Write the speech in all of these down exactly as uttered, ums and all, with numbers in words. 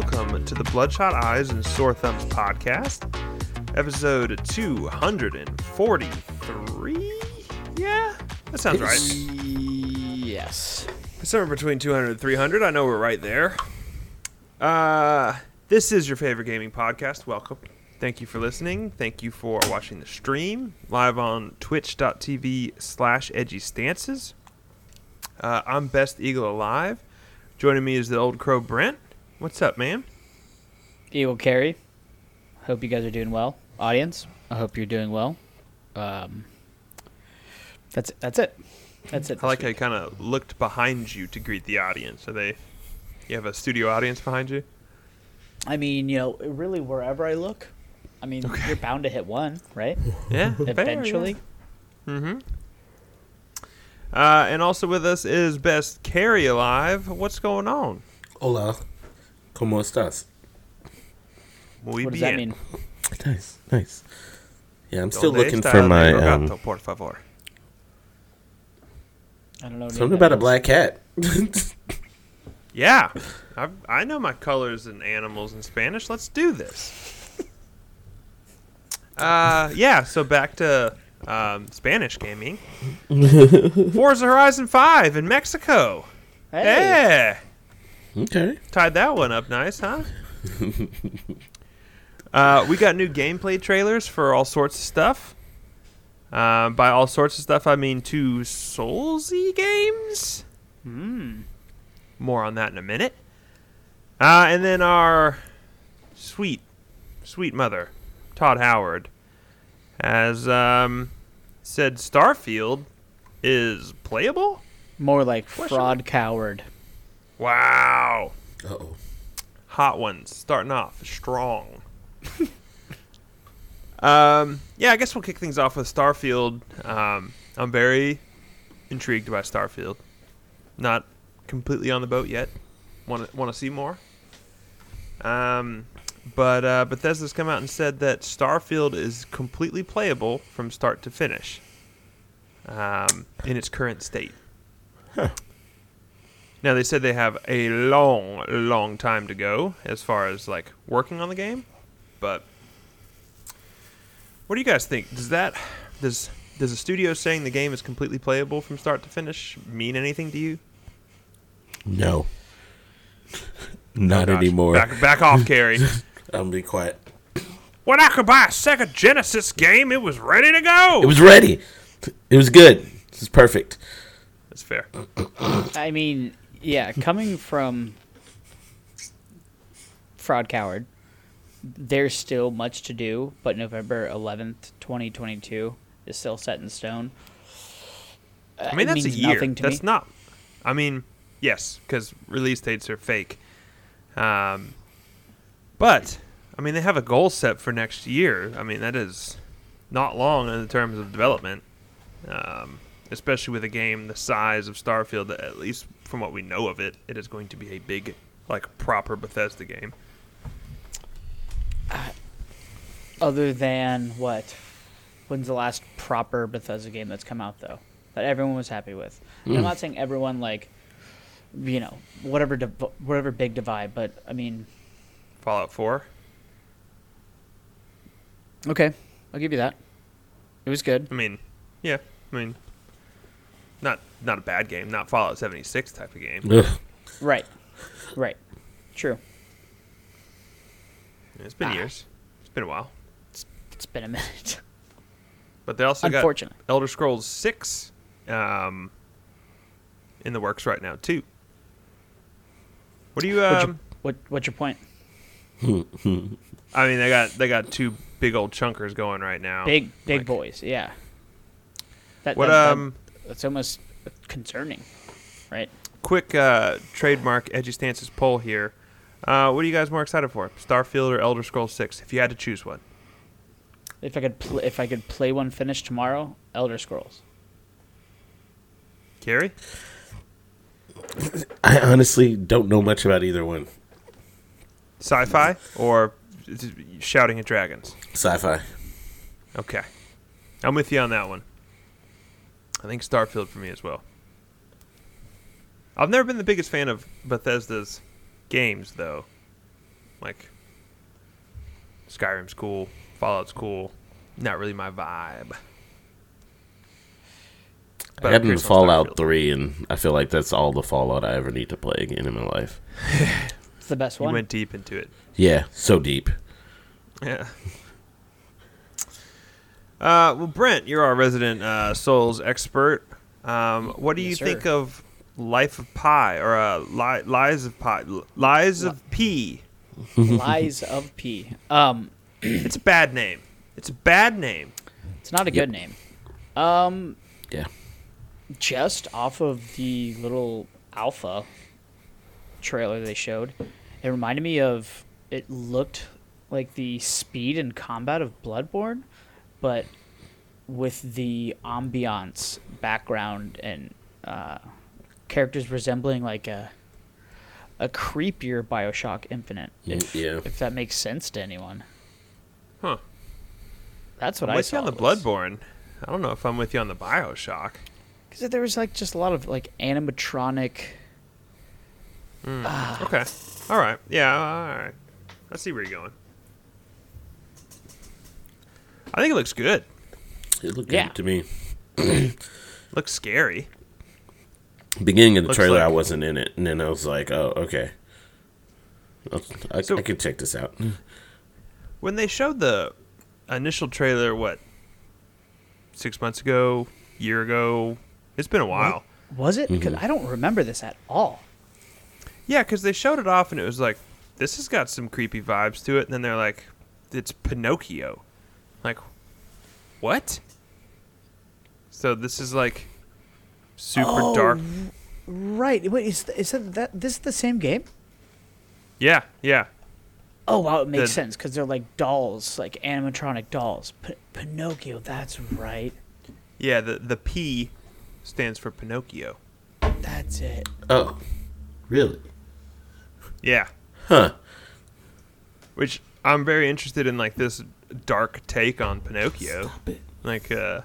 welcome to the Bloodshot Eyes and Sore Thumbs Podcast, episode two forty-three? Yeah, that sounds right. Yes. Somewhere between two hundred and three hundred. I know we're right there. Uh, this is your favorite gaming podcast. Welcome. Thank you for listening. Thank you for watching the stream live on twitch.tv slash edgystances. Uh, I'm Best Eagle Alive. Joining me is the old crow Brent. What's up, man? Evil Carrie. Hope you guys are doing well. Audience, I hope you're doing well. Um, that's it. That's it. That's it. I like week. How you kind of looked behind you to greet the audience. Are they? You have a studio audience behind you? I mean, you know, really, wherever I look, I mean, okay. You're bound to hit one, right? Yeah, eventually. Yeah. Mm-hmm. Uh, and also with us is Best Carrie Alive. What's going on? Hola, ¿cómo estás? Muy what bien. Does that mean? Nice, nice. Yeah, I'm still Donde looking for my... Um, por favor. I don't know. Something about a black cat. Yeah, I, I know my colors and animals in Spanish. Let's do this. Uh, yeah, so back to... Um, Spanish gaming. Forza Horizon five in Mexico. Hey. hey. Okay. Tied that one up nice, huh? uh, we got new gameplay trailers for all sorts of stuff. Uh, by all sorts of stuff, I mean two Soulsy games. Mm. More on that in a minute. Uh, and then our sweet, sweet mother, Todd Howard, As um, said, Starfield is playable? More like Fraud Coward. Wow. Uh-oh. Hot ones. Starting off strong. um, yeah, I guess we'll kick things off with Starfield. Um, I'm very intrigued by Starfield. Not completely on the boat yet. Want to want to see more. Um... But uh, Bethesda's come out and said that Starfield is completely playable from start to finish um, in its current state. Huh. Now, they said they have a long, long time to go as far as, like, working on the game. But what do you guys think? Does that does does a studio saying the game is completely playable from start to finish mean anything to you? No. Not oh, anymore. Back, back off, Carrie. I'm be quiet. When I could buy a Sega Genesis game, it was ready to go. It was ready. It was good. This is perfect. That's fair. I mean, yeah, coming from Fraud Coward, there's still much to do, but November eleventh, twenty twenty-two is still set in stone. I mean, it that's means a year. Nothing to that's me. Not. I mean, yes, because release dates are fake. Um, but, I mean, they have a goal set for next year. I mean, that is not long in terms of development, um, especially with a game the size of Starfield, at least from what we know of it, it is going to be a big, like, proper Bethesda game. Uh, other than what? When's the last proper Bethesda game that's come out, though, that everyone was happy with? Mm. I'm not saying everyone, like... You know, whatever, div- whatever big divide, but I mean, Fallout four. Okay, I'll give you that. It was good. I mean, yeah, I mean, not not a bad game, not Fallout seventy-six type of game. Ugh. Right, right, true. Yeah, it's been ah. years. It's been a while. It's, it's been a minute. But they also got Elder Scrolls six um, in the works right now too. What do you? Um, what's, your, what, what's your point? I mean, they got they got two big old chunkers going right now. Big big like, boys, yeah. That, what that, um? That, that's almost concerning, right? Quick uh, trademark Edgy Stances poll here. Uh, what are you guys more excited for, Starfield or Elder Scrolls six? If you had to choose one, if I could pl- if I could play one finish tomorrow, Elder Scrolls. Carrie? I honestly don't know much about either one. Sci-fi or Shouting at Dragons? Sci-fi. Okay. I'm with you on that one. I think Starfield for me as well. I've never been the biggest fan of Bethesda's games, though. Like, Skyrim's cool, Fallout's cool, not really my vibe. But I got into Fallout three, and I feel like that's all the Fallout I ever need to play again in my life. It's the best one. You went deep into it. Yeah, so deep. Yeah. Uh, well, Brent, you're our resident uh, Souls expert. Um, what do yes, you sir. think of Life of Pi, or uh, li- Lies of Pi? Lies of P. Lies of P. Um, it's a bad name. It's a bad name. It's not a yep. good name. Um, yeah. Just off of the little alpha trailer they showed, it reminded me of, it looked like the speed and combat of Bloodborne, but with the ambiance, background, and uh, characters resembling like a a creepier Bioshock Infinite, if, yeah. if that makes sense to anyone. Huh. That's what I'm I with saw. You on the was. Bloodborne. I don't know if I'm with you on the Bioshock. Because there was like just a lot of like animatronic. Mm, uh, okay. All right. Yeah. All right. I see where you're going. I think it looks good. It looked yeah. good to me. Looks scary. Beginning of the looks trailer, like... I wasn't in it, and then I was like, "Oh, okay, I, so, I can check this out." When they showed the initial trailer, what six months ago, year ago, it's been a while. What? Was it? Because mm-hmm. I don't remember this at all. Yeah, because they showed it off, and it was like, "This has got some creepy vibes to it," and then they're like, "It's Pinocchio." Like, what? So this is like super oh, dark. Right. Wait, is th- is that, that this is the same game? Yeah, yeah. Oh, wow, it makes the, sense because they're like dolls, like animatronic dolls. P- Pinocchio, that's right. Yeah, the, the P stands for Pinocchio. That's it. Oh, really? Yeah. Huh. Which I'm very interested in, like, this dark take on Pinocchio. Stop it. Like, uh,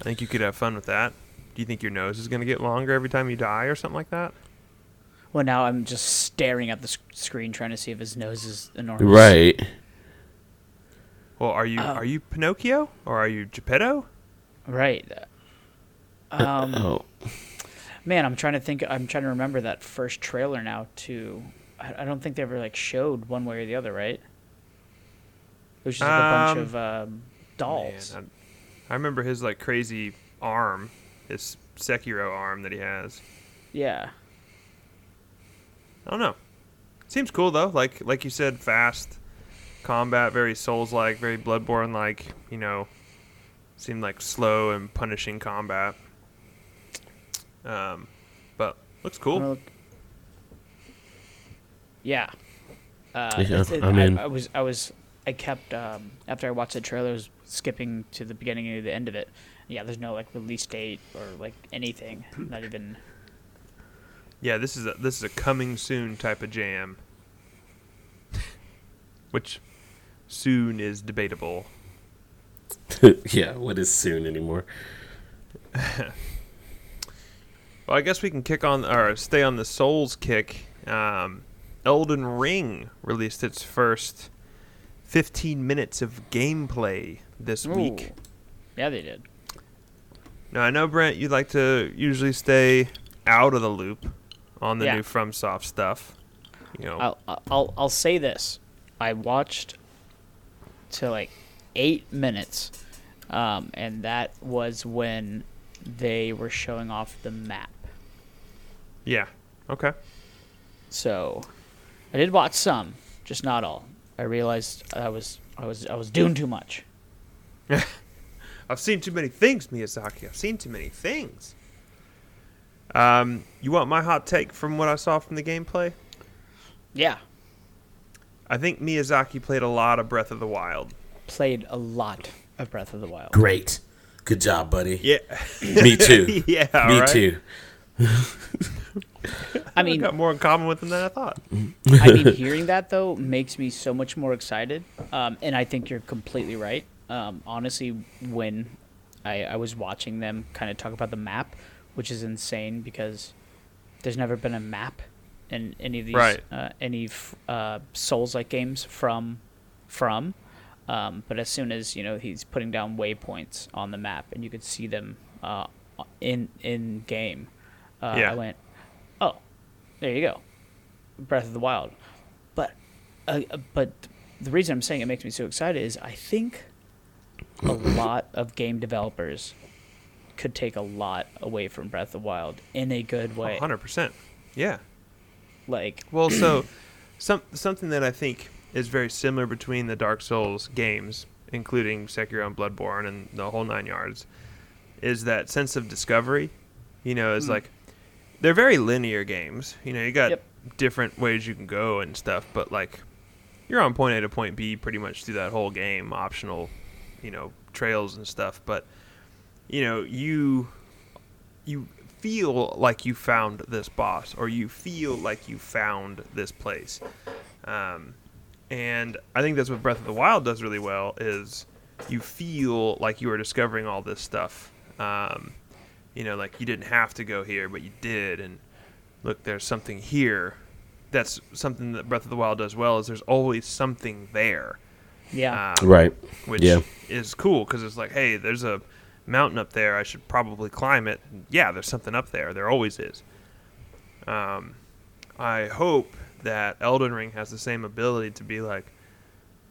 I think you could have fun with that. Do you think your nose is going to get longer every time you die or something like that? Well, now I'm just staring at the sc- screen trying to see if his nose is enormous. Right. Well, are you um, are you Pinocchio or are you Geppetto? Right. Um, oh. Man, I'm trying to think. I'm trying to remember that first trailer now. To I, I don't think they ever like showed one way or the other, right? It was just like a um, bunch of um, dolls. Man, I, I remember his like crazy arm, his Sekiro arm that he has. Yeah. I don't know. Seems cool though. Like like you said, fast combat, very Souls-like, very Bloodborne-like. You know, seemed like slow and punishing combat. Um, but looks cool. Look. Yeah. Uh, yeah it, it, I mean, I, I was I was. I kept, um, after I watched the trailer, I was skipping to the beginning and the end of it. Yeah, there's no, like, release date or, like, anything. Not even... Yeah, this is a, this is a coming soon type of jam. Which, soon is debatable. Yeah, what is soon anymore? Well, I guess we can kick on, or stay on the Souls kick. Um, Elden Ring released its first... fifteen minutes of gameplay this Ooh. week. Yeah, they did. Now, I know, Brent, you like to usually stay out of the loop on the yeah. new FromSoft stuff. You know, I'll, I'll I'll say this. I watched to like eight minutes, um, and that was when they were showing off the map. Yeah. Okay. So, I did watch some, just not all. I realized I was I was I was doing too much. I've seen too many things, Miyazaki. I've seen too many things. Um, you want my hot take from what I saw from the gameplay? Yeah. I think Miyazaki played a lot of Breath of the Wild. Played a lot of Breath of the Wild. Great. Good job, buddy. Yeah. Me too. Yeah. Me right? too. I mean, got more in common with them than I thought. I mean, hearing that though makes me so much more excited. Um, and I think you're completely right. Um, honestly, when I, I was watching them kind of talk about the map, which is insane because there's never been a map in any of these right. uh, any uh, Souls-like games from from. Um, but as soon as you know he's putting down waypoints on the map, and you could see them uh, in in game, uh, yeah. I went, oh, there you go, Breath of the Wild. But uh, but the reason I'm saying it makes me so excited is I think a lot of game developers could take a lot away from Breath of the Wild in a good way. one hundred percent. Yeah. Like well, so some something that I think is very similar between the Dark Souls games, including Sekiro and Bloodborne and the whole nine yards, is that sense of discovery. You know, it's mm. like they're very linear games. You know, you got yep. different ways you can go and stuff, but like you're on point A to point B pretty much through that whole game, optional, you know, trails and stuff, but you know, you you feel like you found this boss, or you feel like you found this place. Um, and I think that's what Breath of the Wild does really well, is you feel like you are discovering all this stuff. Um, you know, like you didn't have to go here, but you did, and look, there's something here. That's something that Breath of the Wild does well, is there's always something there. Yeah. Um, right. Which yeah. is cool, because it's like, hey, there's a mountain up there, I should probably climb it. Yeah, there's something up there. There always is. Um, I hope that Elden Ring has the same ability to be like,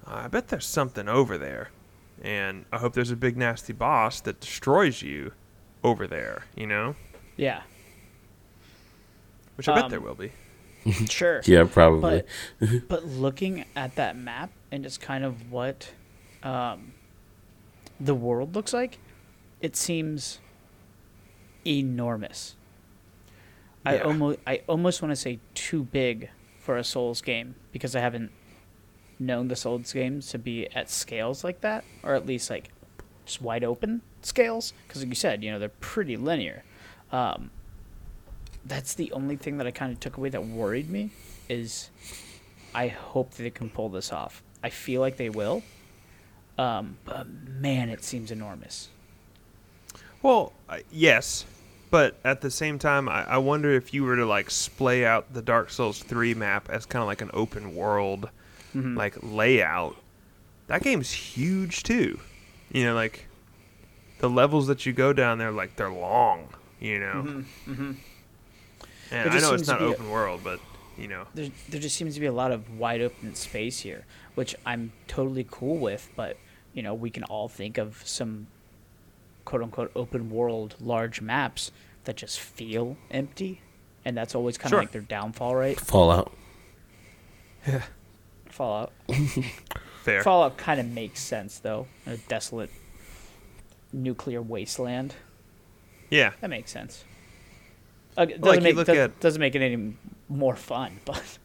I bet there's something over there. And I hope there's a big nasty boss that destroys you over there, you know? Yeah. Which I um, bet there will be. Sure. Yeah, probably. But, but looking at that map and just kind of what um, the world looks like, it seems enormous. Yeah. I almost I almost want to say too big for a Souls game, because I haven't known the Souls games to be at scales like that, or at least like just wide open scales, because like you said, you know, they're pretty linear. Um, that's the only thing that I kind of took away that worried me, is I hope that they can pull this off. I feel like they will, um, but man, it seems enormous. Well, uh, yes, but at the same time, I, I wonder if you were to like splay out the Dark Souls three map as kind of like an open world, mm-hmm. like layout. That game's huge too. You know, like the levels that you go down there, like they're long. You know, mm-hmm. Mm-hmm. and I know it's not open a, world, but you know, there, there just seems to be a lot of wide open space here, which I'm totally cool with. But you know, we can all think of some quote-unquote open-world large maps that just feel empty, and that's always kind of sure. like their downfall, right? Fallout. Yeah. Fallout. Fair. Fallout kind of makes sense, though. A desolate nuclear wasteland. Yeah. That makes sense. Uh, doesn't, well, like make, does, at, doesn't make it any more fun, but...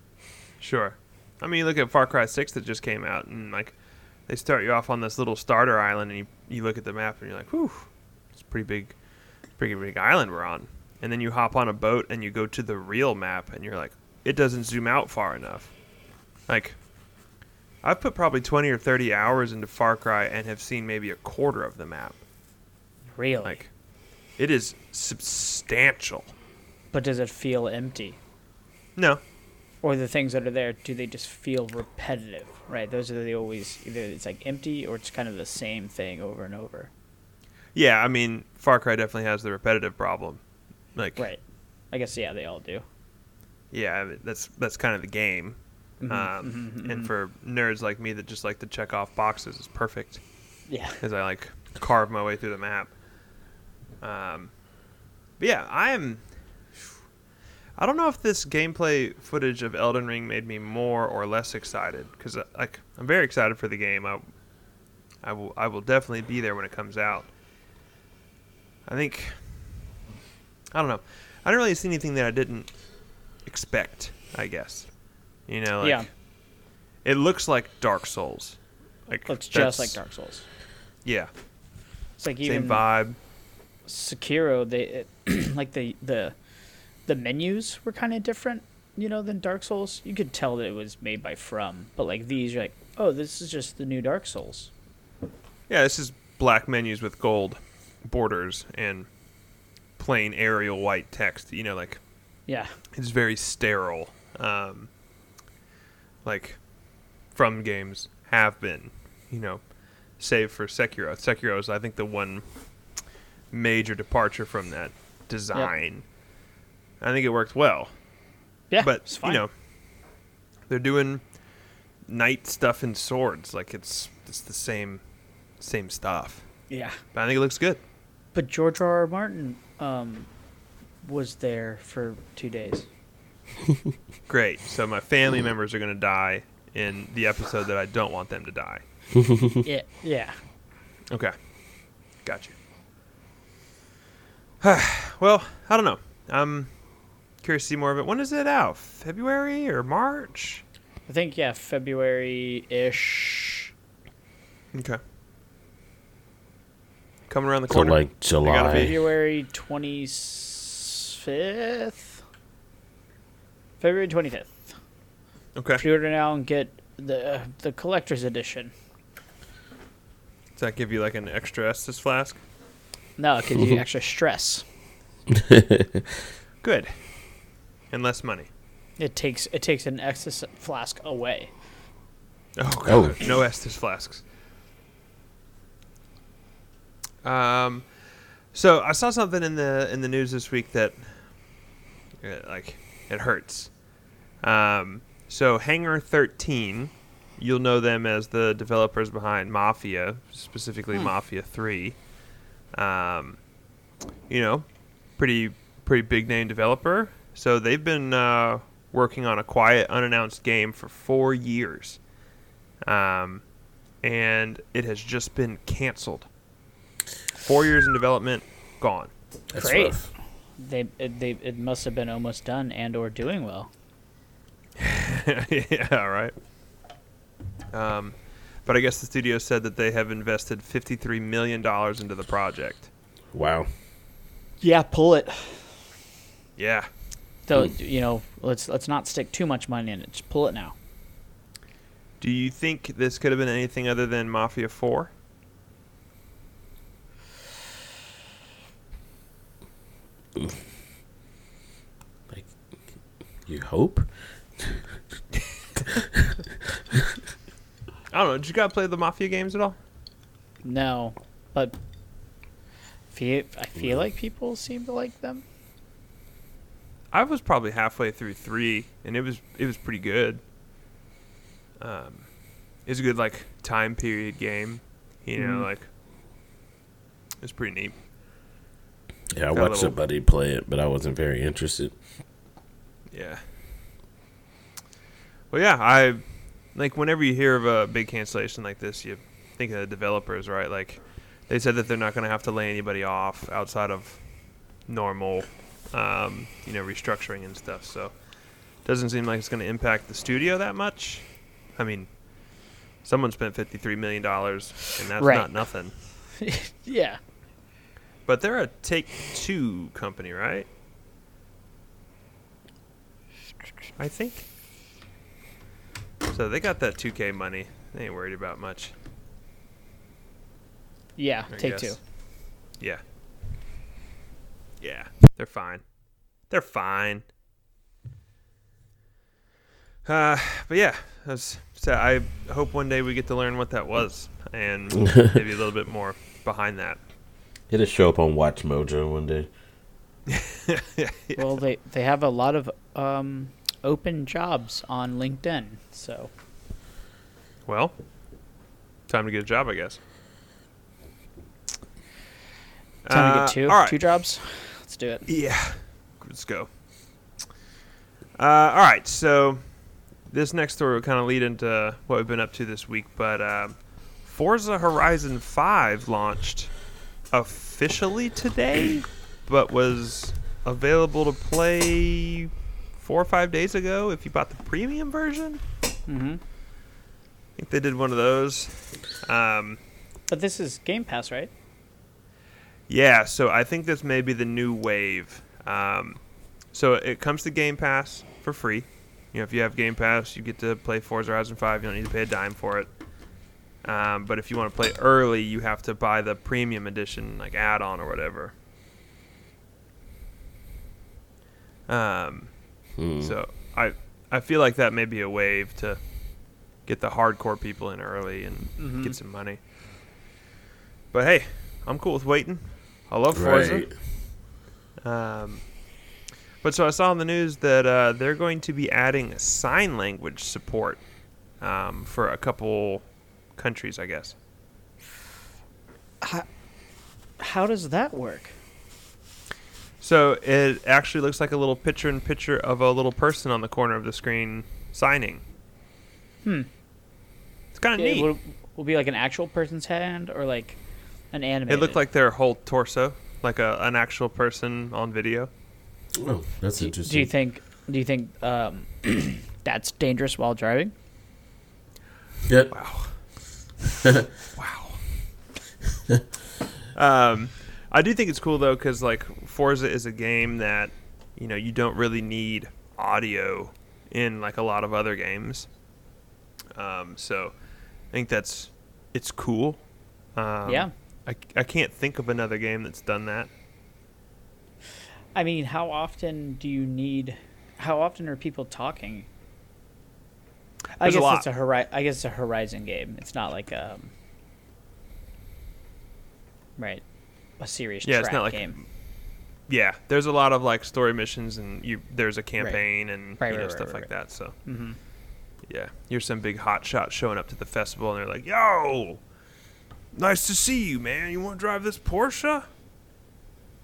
Sure. I mean, you look at Far Cry six that just came out, and like they start you off on this little starter island, and you, you look at the map, and you're like, whew, it's a pretty big, pretty big island we're on. And then you hop on a boat, and you go to the real map, and you're like, it doesn't zoom out far enough. Like, I've put probably twenty or thirty hours into Far Cry and have seen maybe a quarter of the map. Really? Like, it is substantial. But does it feel empty? No. Or the things that are there, do they just feel repetitive, right? Those are the always, either it's like empty or it's kind of the same thing over and over. Yeah, I mean, Far Cry definitely has the repetitive problem. Like, right. I guess, yeah, they all do. Yeah, that's that's kind of the game. Mm-hmm, um, mm-hmm, mm-hmm. And for nerds like me that just like to check off boxes, it's perfect. Yeah. Because I, like, carve my way through the map. Um, but, yeah, I'm... I don't know if this gameplay footage of Elden Ring made me more or less excited, because like I'm very excited for the game. I, I will, I will definitely be there when it comes out. I think. I don't know. I didn't really see anything that I didn't expect, I guess. You know. Like, yeah. It looks like Dark Souls. Like looks just like Dark Souls. Yeah. It's like same even vibe. Sekiro, they it, like the the. The menus were kind of different, you know, than Dark Souls. You could tell that it was made by From, but like these, you're like, oh, this is just the new Dark Souls. Yeah, this is black menus with gold borders and plain Arial white text, you know, like... Yeah. It's very sterile. um, like from games have been, you know, save for Sekiro. Sekiro is, I think, the one major departure from that design. Yep. I think it worked well. Yeah, but it's fine. You know, they're doing knight stuff and swords, like it's it's the same same stuff. Yeah, but I think it looks good. But George R. R. Martin um, was there for two days. Great. So my family members are going to die in the episode that I don't want them to die. yeah. Yeah. Okay. Gotcha. Well, I don't know. I'm curious to see more of it. When is it out? February or March? I think, yeah, February-ish. Okay. Coming around the corner. So like July. February twenty-fifth? February twenty-fifth. Okay. Pre-order now and get the uh, the collector's edition. Does that give you like an extra Estus flask? No, it gives you extra stress. Good. And less money. It takes it takes an Estus flask away. Oh, God. Oh. No Estus flasks. Um, so I saw something in the in the news this week that, uh, like, it hurts. Um, so Hangar thirteen, you'll know them as the developers behind Mafia, specifically hmm. Mafia three. Um, you know, pretty pretty big name developer. So they've been uh, working on a quiet, unannounced game for four years, um, and it has just been canceled. Four years in development, gone. That's great. Rough. They, they, it must have been almost done and or doing well. Yeah, right. Um, but I guess the studio said that they have invested fifty-three million dollars into the project. Wow. Yeah, pull it. Yeah. So, mm. you know, let's let's not stick too much money in it. Just pull it now. Do you think this could have been anything other than Mafia four? Like, you hope? I don't know. Did you guys play the Mafia games at all? No, but feel, I feel no. like people seem to like them. I was probably halfway through three, and it was it was pretty good. Um, it was a good like time period game, you know, mm. like it was pretty neat. Yeah, I Got watched somebody play it, but I wasn't very interested. Yeah. Well, yeah, I like whenever you hear of a big cancellation like this, you think of the developers, right? Like they said that they're not going to have to lay anybody off outside of normal, um, you know, restructuring and stuff. So it doesn't seem like it's going to impact the studio that much. I mean, someone spent fifty-three million dollars, and that's right. not nothing. Yeah. But they're a Take-Two company, right? I think. So they got that two K money. They ain't worried about much. Yeah, Take-Two. Yeah. Yeah, they're fine. They're fine. Uh, but yeah, that's, so I hope one day we get to learn what that was and maybe a little bit more behind that. It'll show up on Watch Mojo one day. Yeah. Well, they, they have a lot of um, open jobs on LinkedIn, so. Well, time to get a job, I guess. Time uh, to get two, right. two jobs. Let's do it. Yeah, let's go. Uh, all right, so this next story will kind of lead into what we've been up to this week, but uh, Forza Horizon five launched officially today, but was available to play four or five days ago if you bought the premium version. Mm-hmm. I think they did one of those. Um, but this is Game Pass, right? Yeah, so I think this may be the new wave. Um, so it comes to Game Pass for free. You know, if you have Game Pass, you get to play Forza Horizon five. You don't need to pay a dime for it. Um, but if you want to play early, you have to buy the premium edition, like add-on or whatever. Um, hmm. So I, I I feel like that may be a wave to get the hardcore people in early and mm-hmm. get some money. But hey, I'm cool with waiting. I love Forza. Right. Um, but so I saw in the news that uh, they're going to be adding sign language support um, for a couple countries, I guess. How, how does that work? So it actually looks like a little picture-in-picture of a little person on the corner of the screen signing. Hmm. It's kind of neat. Will, will be like an actual person's hand or like an animated? It looked like their whole torso, like a, an actual person on video. Oh, that's do, interesting. Do you think? Do you think um, that's dangerous while driving? Yeah. Wow. Wow. um, I do think it's cool though, because like Forza is a game that you know you don't really need audio in like a lot of other games. Um, so I think that's it's cool. Um, yeah. I, I can't think of another game that's done that. I mean, how often do you need? How often are people talking? I There's guess a it's a hori- I guess it's a Horizon game. It's not like um, right, a serious yeah, track it's not like game. A, yeah, there's a lot of like story missions and you. There's a campaign right. and right, you right, know right, stuff right, like right. that. So. Mm-hmm. Yeah, you're some big hotshot showing up to the festival, and they're like, yo, nice to see you, man. You want to drive this Porsche?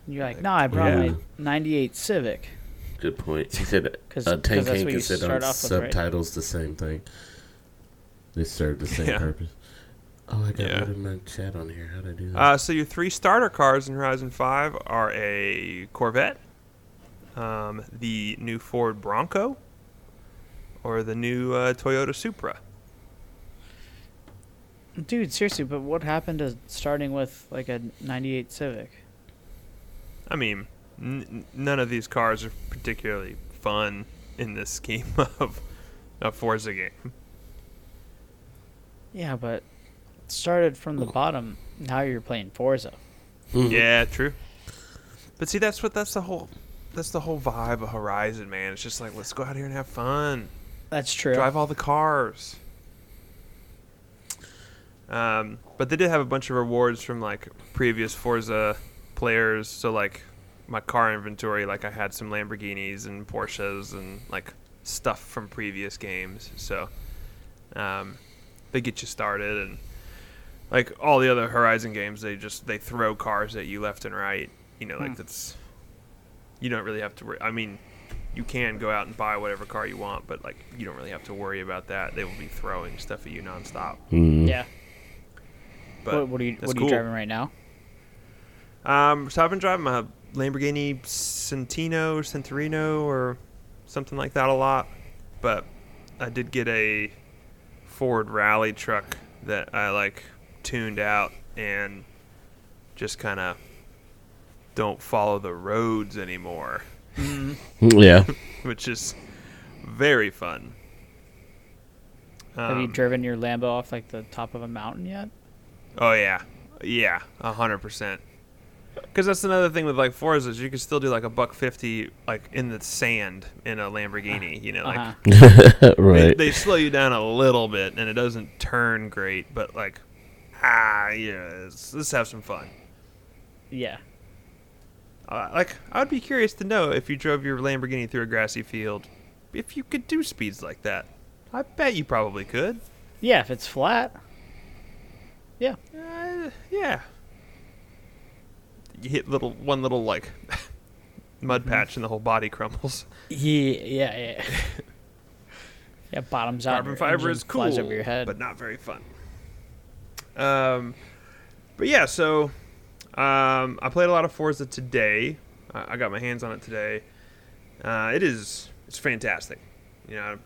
And you're like, no, nah, I brought yeah. my ninety-eight Civic. Good point. He said uh, Tank Hank and said on subtitles right? the same thing. They serve the same yeah. purpose. Oh, I got yeah. rid of my chat on here. How'd I do that? Uh, so your three starter cars in Horizon five are a Corvette, um, the new Ford Bronco, or the new uh, Toyota Supra. Dude, seriously, but what happened to starting with like a ninety-eight Civic? I mean, n- none of these cars are particularly fun in this scheme of a Forza game. Yeah, but it started from the bottom. Now you're playing Forza. Yeah, true. But see, that's what that's the whole that's the whole vibe of Horizon, man. It's just like, let's go out here and have fun. That's true. Drive all the cars. Um, but they did have a bunch of rewards from like previous Forza players. So like my car inventory, like I had some Lamborghinis and Porsches and like stuff from previous games. So um, they get you started, and like all the other Horizon games, they just they throw cars at you left and right. You know, like hmm. that's you don't really have to worry. I mean, you can go out and buy whatever car you want, but like you don't really have to worry about that. They will be throwing stuff at you nonstop. Mm. Yeah. But what, what are you What are cool. you driving right now? Um, so I've been driving my Lamborghini Centino, Centurino, or something like that a lot. But I did get a Ford rally truck that I like tuned out and just kind of don't follow the roads anymore. Mm. Yeah. Which is very fun. Um, Have you driven your Lambo off like the top of a mountain yet? Oh, yeah. Yeah, one hundred percent. Because that's another thing with like Forza is you can still do like a buck fifty like in the sand in a Lamborghini, you know, like uh-huh. right. they, they slow you down a little bit and it doesn't turn great, but like ah, yeah, let's have some fun. Yeah. Uh, like, I would be curious to know if you drove your Lamborghini through a grassy field, if you could do speeds like that. I bet you probably could. Yeah, if it's flat. Yeah. Uh, yeah. You hit little one little, like, mud patch and the whole body crumbles. Yeah, yeah, yeah. yeah, bottoms out. Carbon fiber is cool, flies over your head. But not very fun. Um, But yeah, so... Um, I played a lot of Forza today. I, I got my hands on it today. Uh, it is it's fantastic. You know,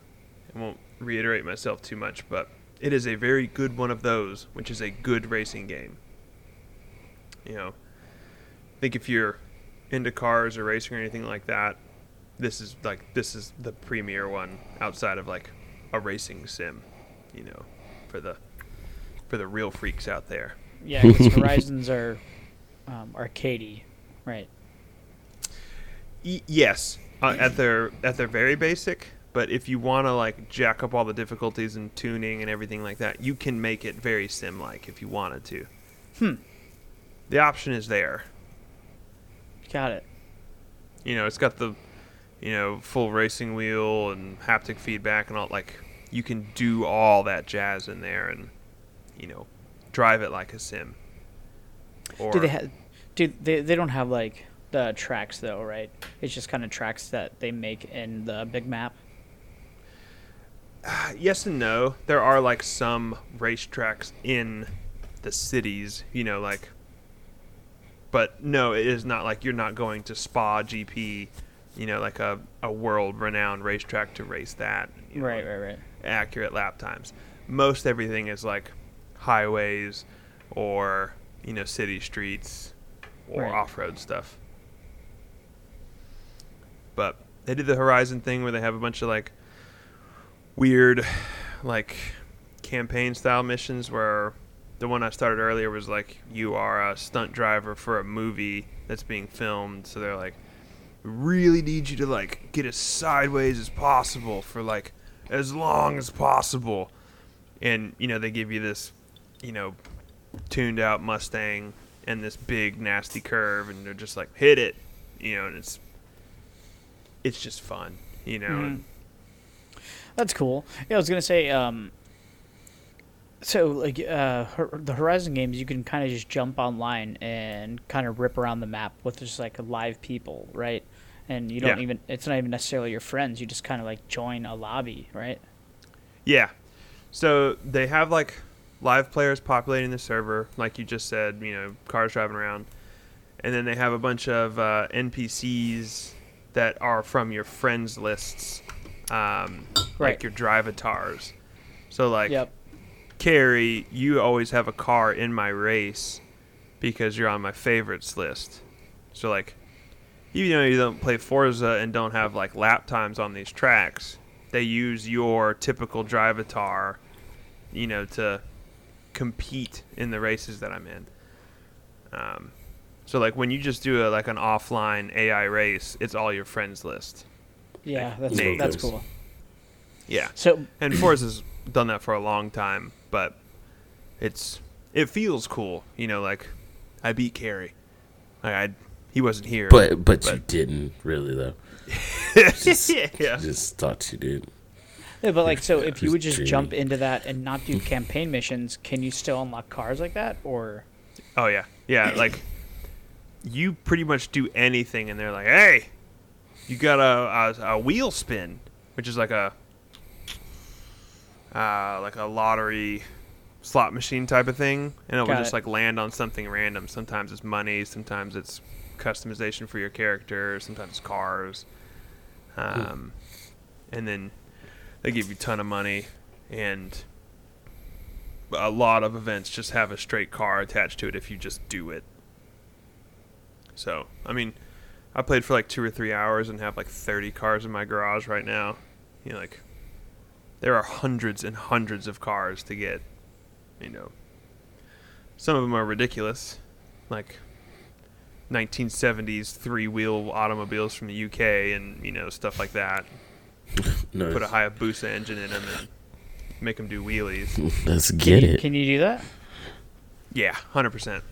I won't reiterate myself too much, but it is a very good one of those, which is a good racing game. You know, I think if you're into cars or racing or anything like that, this is like this is the premier one outside of like a racing sim. You know, for the for the real freaks out there. Yeah, because Horizons are. Um, arcadey, right? E- yes, uh, at their at their very basic, But if you want to like jack up all the difficulties and tuning and everything like that, you can make it very sim-like if you wanted to. Hmm. The option is there. Got it. You know, it's got the, you know, full racing wheel and haptic feedback and all. Like, you can do all that jazz in there and, you know, drive it like a sim. Or do they have? Do they? They don't have like the tracks though, right? It's just kind of tracks that they make in the big map. Yes and no. There are like some racetracks in the cities, you know, like, but no, it is not like you're not going to Spa G P, you know, like a, a world-renowned racetrack to race that. You know, right, like right, right. Accurate lap times. Most everything is like highways or, you know, city streets or right. off-road stuff. But they did the Horizon thing where they have a bunch of like weird like campaign style missions where the one I started earlier was like, you are a stunt driver for a movie that's being filmed, so they're like, really need you to like get as sideways as possible for like as long as possible, and you know, they give you this, you know, tuned out Mustang and this big nasty curve and they're just like, hit it, you know, and it's it's just fun, you know. Mm-hmm. And, that's cool. Yeah, I was gonna say. Um, so, like uh, her, the Horizon games, you can kind of just jump online and kind of rip around the map with just like live people, right? And you don't yeah. even. It's not even necessarily your friends. You just kind of like join a lobby, right? Yeah. So they have like live players populating the server, like you just said. You know, cars driving around, and then they have a bunch of uh, N P Cs that are from your friends lists. Um, right. Like your drivatars. So like, yep. Carrie, you always have a car in my race because you're on my favorites list. So like, even though you don't play Forza and don't have like lap times on these tracks, they use your typical drivatar, you know, to compete in the races that I'm in. Um, so like when you just do a, like an offline A I race, it's all your friends list. Yeah, that's cool. that's cool. Yeah. So and Forza's done that for a long time, but it's it feels cool, you know. Like I beat Carrie. Like I he wasn't here, but but, but. you didn't really though. just, yeah. Just thought you did. Yeah, but like, so if you would just dreaming. jump into that and not do campaign missions, can you still unlock cars like that? Or oh yeah, yeah. Like you pretty much do anything, and they're like, hey. You got a, a a wheel spin, which is like a uh, like a lottery slot machine type of thing, and it got will just it. like land on something random. Sometimes it's money, sometimes it's customization for your character, sometimes it's cars, um, and then they give you a ton of money, and a lot of events just have a straight car attached to it if you just do it. So I mean. I played for like two or three hours and have like thirty cars in my garage right now. You know, like there are hundreds and hundreds of cars to get. You know, some of them are ridiculous, like nineteen seventies three-wheel automobiles from the U K and you know stuff like that. Nice. Put a Hayabusa engine in them and make them do wheelies. Let's get can you, it. Can you do that? Yeah, one hundred percent.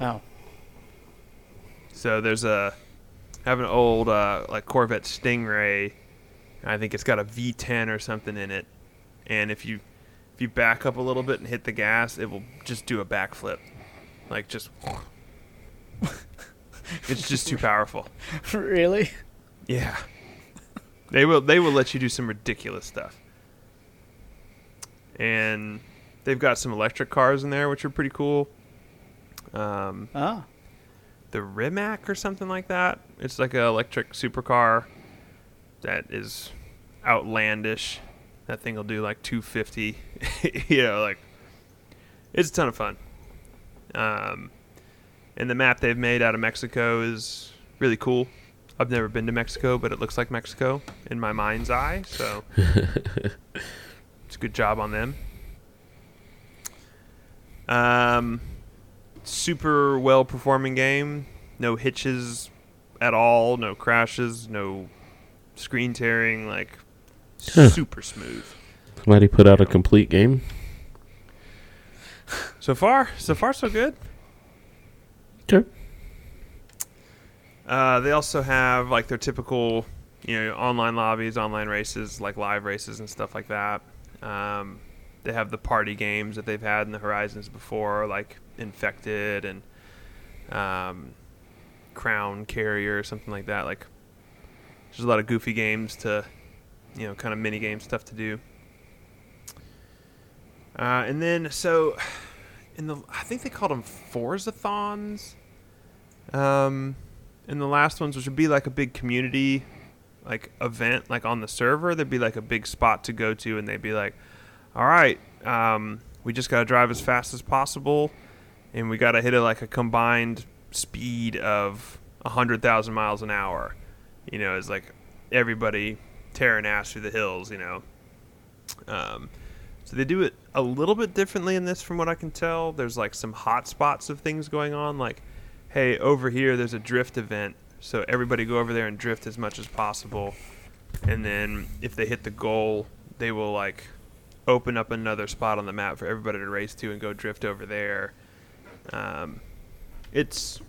Wow. So there's a, I have an old uh, like Corvette Stingray, I think it's got a V ten or something in it, and if you if you back up a little bit and hit the gas, it will just do a backflip, like just. It's just too powerful. Really? Yeah. They will they will let you do some ridiculous stuff, and they've got some electric cars in there which are pretty cool. Um, oh. The Rimac or something like that. It's like an electric supercar that is outlandish. That thing will do like two fifty. You know, like it's a ton of fun. Um, and the map they've made out of Mexico is really cool. I've never been to Mexico, but it looks like Mexico in my mind's eye. So it's a good job on them. Um. Super well performing game, no hitches at all, no crashes, no screen tearing, like Huh. Super smooth. Somebody put out a complete game. So far, so far, so good. Sure. Uh, they also have like their typical, you know, online lobbies, online races, like live races and stuff like that. Um, they have the party games that they've had in the Horizons before, like Infected and um, Crown Carrier or something like that. Like, there's a lot of goofy games to, you know, kind of mini game stuff to do. Uh, and then, so, in the I think they called them Forzathons. Um, in the last ones, which would be like a big community, like event, like on the server, there'd be like a big spot to go to, and they'd be like, "All right, um, we just gotta drive as fast as possible, and we gotta hit a, like a combined speed of a hundred thousand miles an hour." You know, it's like everybody tearing ass through the hills. You know. Um, So they do it a little bit differently in this from what I can tell. There's like some hot spots of things going on, like, hey, over here there's a drift event, so everybody go over there and drift as much as possible. And then if they hit the goal, they will like open up another spot on the map for everybody to race to and go drift over there. Um, it's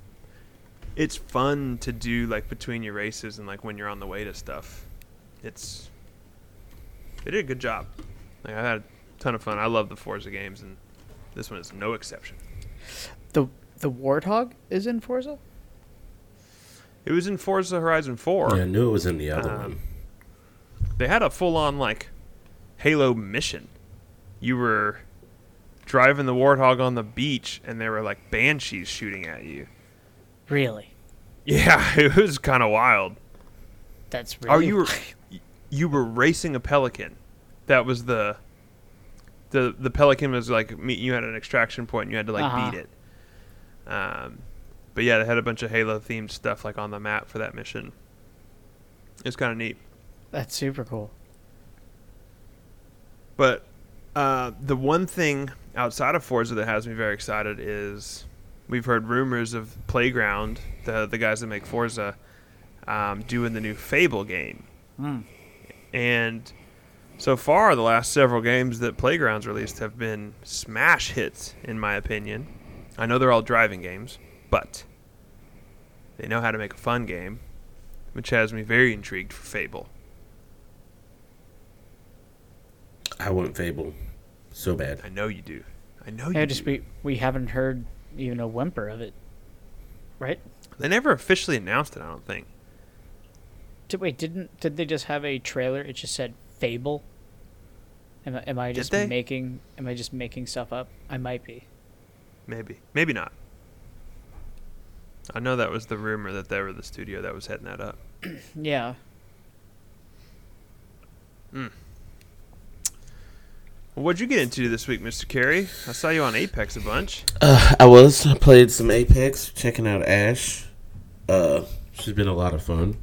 it's fun to do like between your races and like when you're on the way to stuff. It's they did a good job. Like I had ton of fun. I love the Forza games, and this one is no exception. The the Warthog is in Forza? It was in Forza Horizon four. Yeah, I knew it was in the other um, one. They had a full-on, like, Halo mission. You were driving the Warthog on the beach, and there were, like, banshees shooting at you. Really? Yeah, it was kind of wild. That's really oh, you were you were racing a pelican. That was the... The the pelican was like you had an extraction point and you had to like uh-huh. beat it, um, but yeah, they had a bunch of Halo themed stuff like on the map for that mission. It's kind of neat. That's super cool. But uh, the one thing outside of Forza that has me very excited is we've heard rumors of Playground, the the guys that make Forza, um, doing the new Fable game, mm. and. So far, the last several games that Playground's released have been smash hits, in my opinion. I know they're all driving games, but they know how to make a fun game, which has me very intrigued for Fable. I want Fable so bad. I know you do. I know you I just, do. We, we haven't heard even a whimper of it, right? They never officially announced it, I don't think. Did, wait, didn't, did they just have a trailer? It just said... Fable? Am I, am I just making am I just making stuff up? I might be. Maybe. Maybe not. I know that was the rumor that they were the studio that was heading that up. Yeah. Mm. Well, what'd you get into this week, Mister Carey? I saw you on Apex a bunch. Uh, I was. I played some Apex, checking out Ash. Uh, she's been a lot of fun.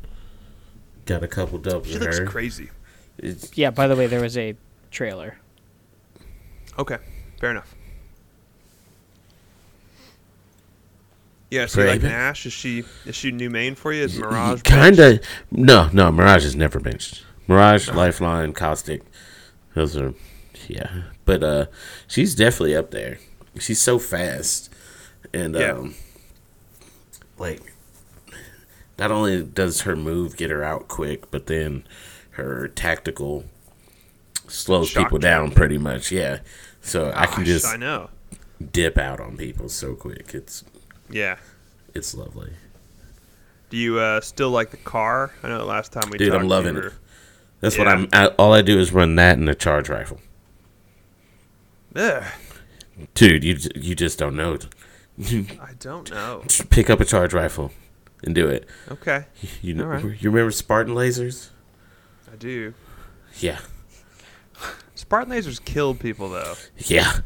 Got a couple dubs with her. She looks crazy. It's yeah, by the way, there was a trailer. Okay, fair enough. Yeah, so like Ash, is she is she new main for you? Is Mirage kinda benched? No, no, Mirage is never benched. Mirage, okay. Lifeline, Caustic, those are yeah. But uh, she's definitely up there. She's so fast, and yeah. um, like not only does her move get her out quick, but then. Her tactical slows Shock people down track. Pretty much, yeah. So Gosh, I can just I know. dip out on people so quick. It's yeah, it's lovely. Do you uh, still like the car? I know last time we dude, talked, I'm loving were... it. That's yeah. what I'm. I, all I do is run that and a charge rifle. Ugh. Dude, you you just don't know. I don't know. Pick up a charge rifle and do it. Okay. You know, right. You remember Spartan Lasers? I do. Yeah. Spartan Lasers killed people, though. Yeah.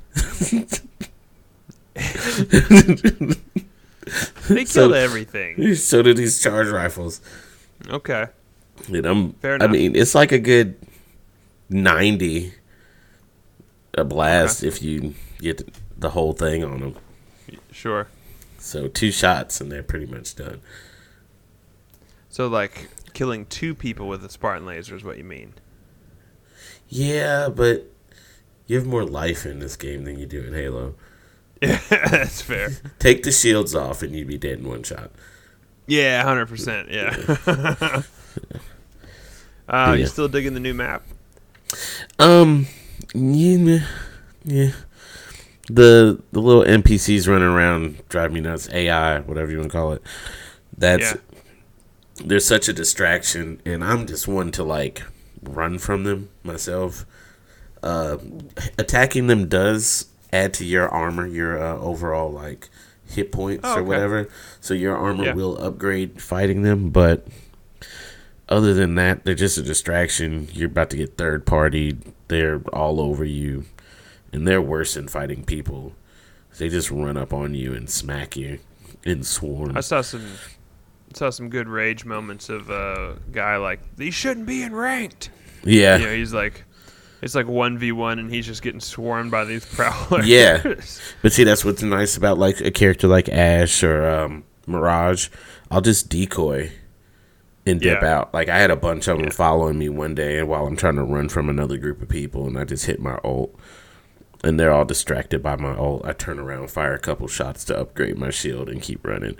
They killed so, everything. So do these charge rifles. Okay. And I'm, Fair enough. I mean, it's like a good ninety a blast okay. if you get the whole thing on them. Sure. So two shots, and they're pretty much done. So, like... Killing two people with a Spartan laser is what you mean. Yeah, but you have more life in this game than you do in Halo. That's fair. Take the shields off and you'd be dead in one shot. Yeah, one hundred percent. Yeah. uh, yeah. You still digging the new map? Um, yeah, yeah. The the little N P Cs running around drive me nuts. A I, whatever you want to call it. That's yeah. They're such a distraction, and I'm just one to like run from them myself. Uh, attacking them does add to your armor, your uh, overall like hit points oh, okay. or whatever. So your armor yeah. will upgrade fighting them, but other than that, they're just a distraction. You're about to get third party. They're all over you, and they're worse than fighting people. They just run up on you and smack you and swarm. I saw some saw some good rage moments of a guy like, these shouldn't be in ranked. Yeah. You know, he's like, it's like one v one, and he's just getting swarmed by these prowlers. Yeah. But see, that's what's nice about like a character like Ash or um, Mirage. I'll just decoy and dip yeah. out. Like, I had a bunch of them yeah. following me one day while I'm trying to run from another group of people, and I just hit my ult. And they're all distracted by my ult. I turn around, fire a couple shots to upgrade my shield, and keep running.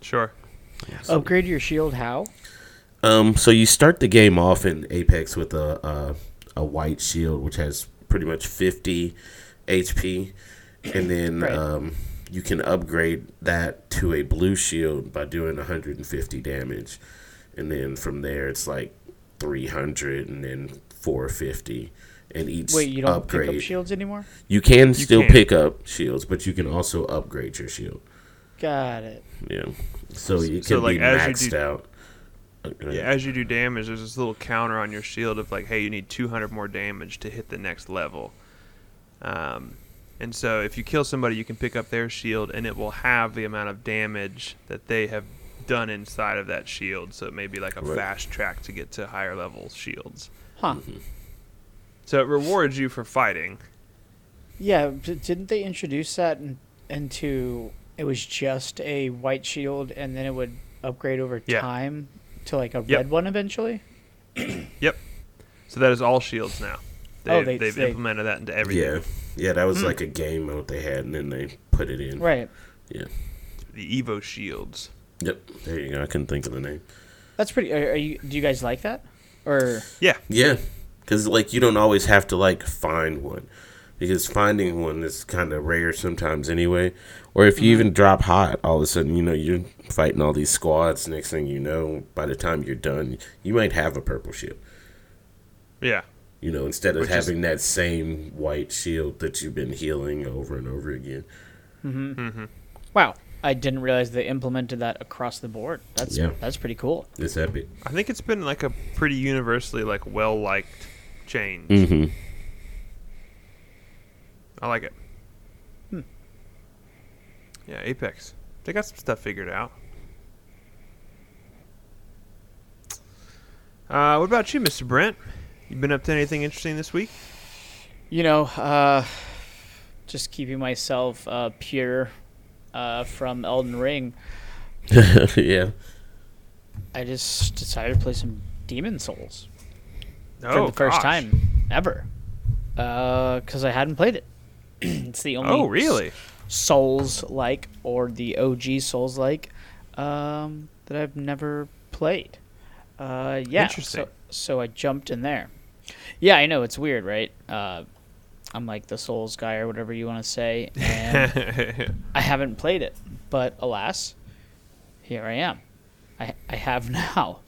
Sure. So, upgrade your shield how? Um, so you start the game off in Apex with a... a a white shield, which has pretty much fifty H P, and then right. um, you can upgrade that to a blue shield by doing one hundred fifty damage, and then from there it's like three hundred and then four hundred fifty, and each Wait, you don't upgrade, pick up shields anymore? You can you still can. pick up shields, but you can also upgrade your shield. Got it. Yeah. So you can so, like, be maxed do- out. Yeah, as you do damage, there's this little counter on your shield of like, hey, you need two hundred more damage to hit the next level. Um, and so if you kill somebody, you can pick up their shield, and it will have the amount of damage that they have done inside of that shield. So it may be like a right. fast track to get to higher level shields. Huh. Mm-hmm. So it rewards you for fighting. Yeah, didn't they introduce that in, into it was just a white shield, and then it would upgrade over yeah. time? To like a yep. red one eventually? Yep. So that is all shields now. They, oh, they, they've they, implemented that into everything. Yeah, yeah, that was mm. like a game mode they had, and then they put it in. Right. Yeah. The Evo shields. Yep. There you go. I couldn't think of the name. That's pretty. Are, are you? Do you guys like that? Or yeah, yeah, because like you don't always have to like find one, because finding one is kind of rare sometimes anyway. Or if you even drop hot, all of a sudden, you know, you're fighting all these squads. Next thing you know, by the time you're done, you might have a purple shield. Yeah. You know, instead of Which having is... that same white shield that you've been healing over and over again. Mm-hmm. Mm-hmm. Wow. I didn't realize they implemented that across the board. That's yeah. that's pretty cool. It's epic. I think it's been like a pretty universally like well-liked change. Mm-hmm. I like it. Yeah, Apex. They got some stuff figured out. Uh, what about you, Mister Brent? You been up to anything interesting this week? You know, uh, just keeping myself uh, pure uh, from Elden Ring. Yeah. I just decided to play some Demon Souls. Oh, for the gosh. first time ever. Because uh, I hadn't played it. It's the only... Oh, really? Souls-like, or the O G Souls-like, um, that I've never played. Uh, yeah, Interesting. So, so I jumped in there. Yeah, I know, it's weird, right? Uh, I'm like the Souls guy or whatever you want to say, and I haven't played it, but alas, here I am. I I have now.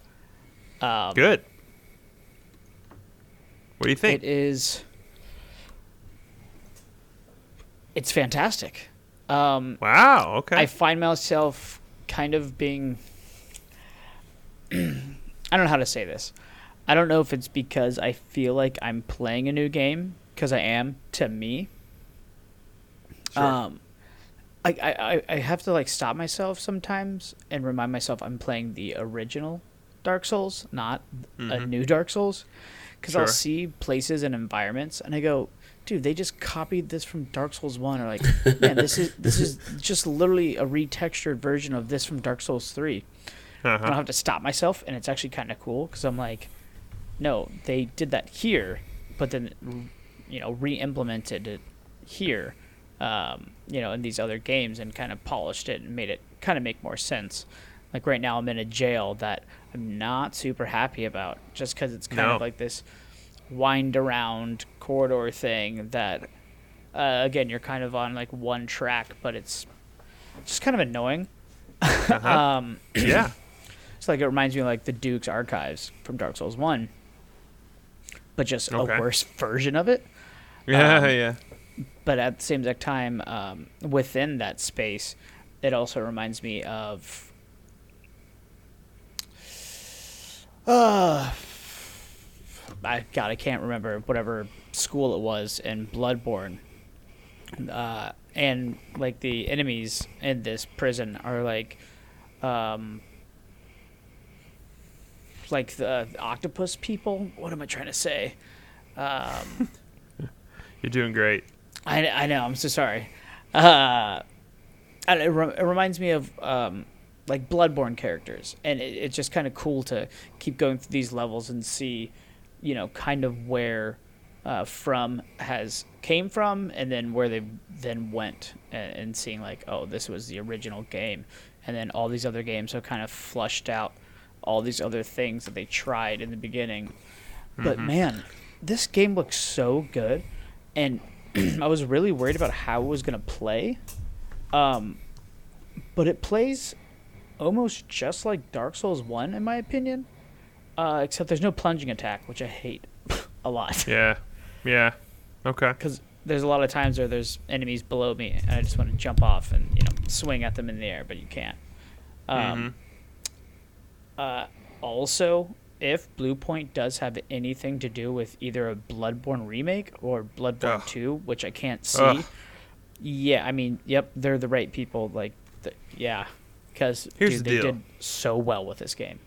Um, Good. What do you think? It is... It's fantastic. Um, wow, okay. I find myself kind of being... I don't know how to say this. I don't know if it's because I feel like I'm playing a new game, because I am, to me. Sure. Um, I, I, I have to like stop myself sometimes and remind myself I'm playing the original Dark Souls, not mm-hmm. a new Dark Souls. Because sure. I'll see places and environments, and I go... Dude, they just copied this from Dark Souls one. Or like, man, this is this is just literally a retextured version of this from Dark Souls three. Uh-huh. I don't have to stop myself, and it's actually kind of cool because I'm like, no, they did that here, but then, you know, re-implemented it here, um, you know, in these other games, and kind of polished it and made it kind of make more sense. Like right now I'm in a jail that I'm not super happy about, just because it's kind no. of like this wind around corridor thing that, uh, again, you're kind of on like one track, but it's just kind of annoying. Uh-huh. um, yeah. So like it reminds me of like the Duke's Archives from Dark Souls one, but just okay. a worse version of it. Yeah, um, yeah. But at the same exact time, um, within that space, it also reminds me of... Uh, I God, I can't remember whatever school it was in Bloodborne. Uh, and like the enemies in this prison are like, um, like the octopus people. What am I trying to say? Um, You're doing great. I, I know. I'm so sorry. Uh, it, re- it reminds me of um. like Bloodborne characters, and it, it's just kind of cool to keep going through these levels and see, you know, kind of where uh, From has came from, and then where they then went, and, and seeing like, oh, this was the original game, and then all these other games have kind of flushed out all these other things that they tried in the beginning. Mm-hmm. But man, this game looks so good, and I was really worried about how it was gonna play, um, but it plays almost just like Dark Souls one, in my opinion, uh, except there's no plunging attack, which I hate a lot. Yeah, yeah, okay. Because there's a lot of times where there's enemies below me, and I just want to jump off and, you know, swing at them in the air, but you can't. Um, mm-hmm. uh, also, if Bluepoint does have anything to do with either a Bloodborne remake or Bloodborne Ugh. two, which I can't see, Ugh. yeah, I mean, yep, they're the right people. Like, the, yeah. Because dude, they did so well with this game.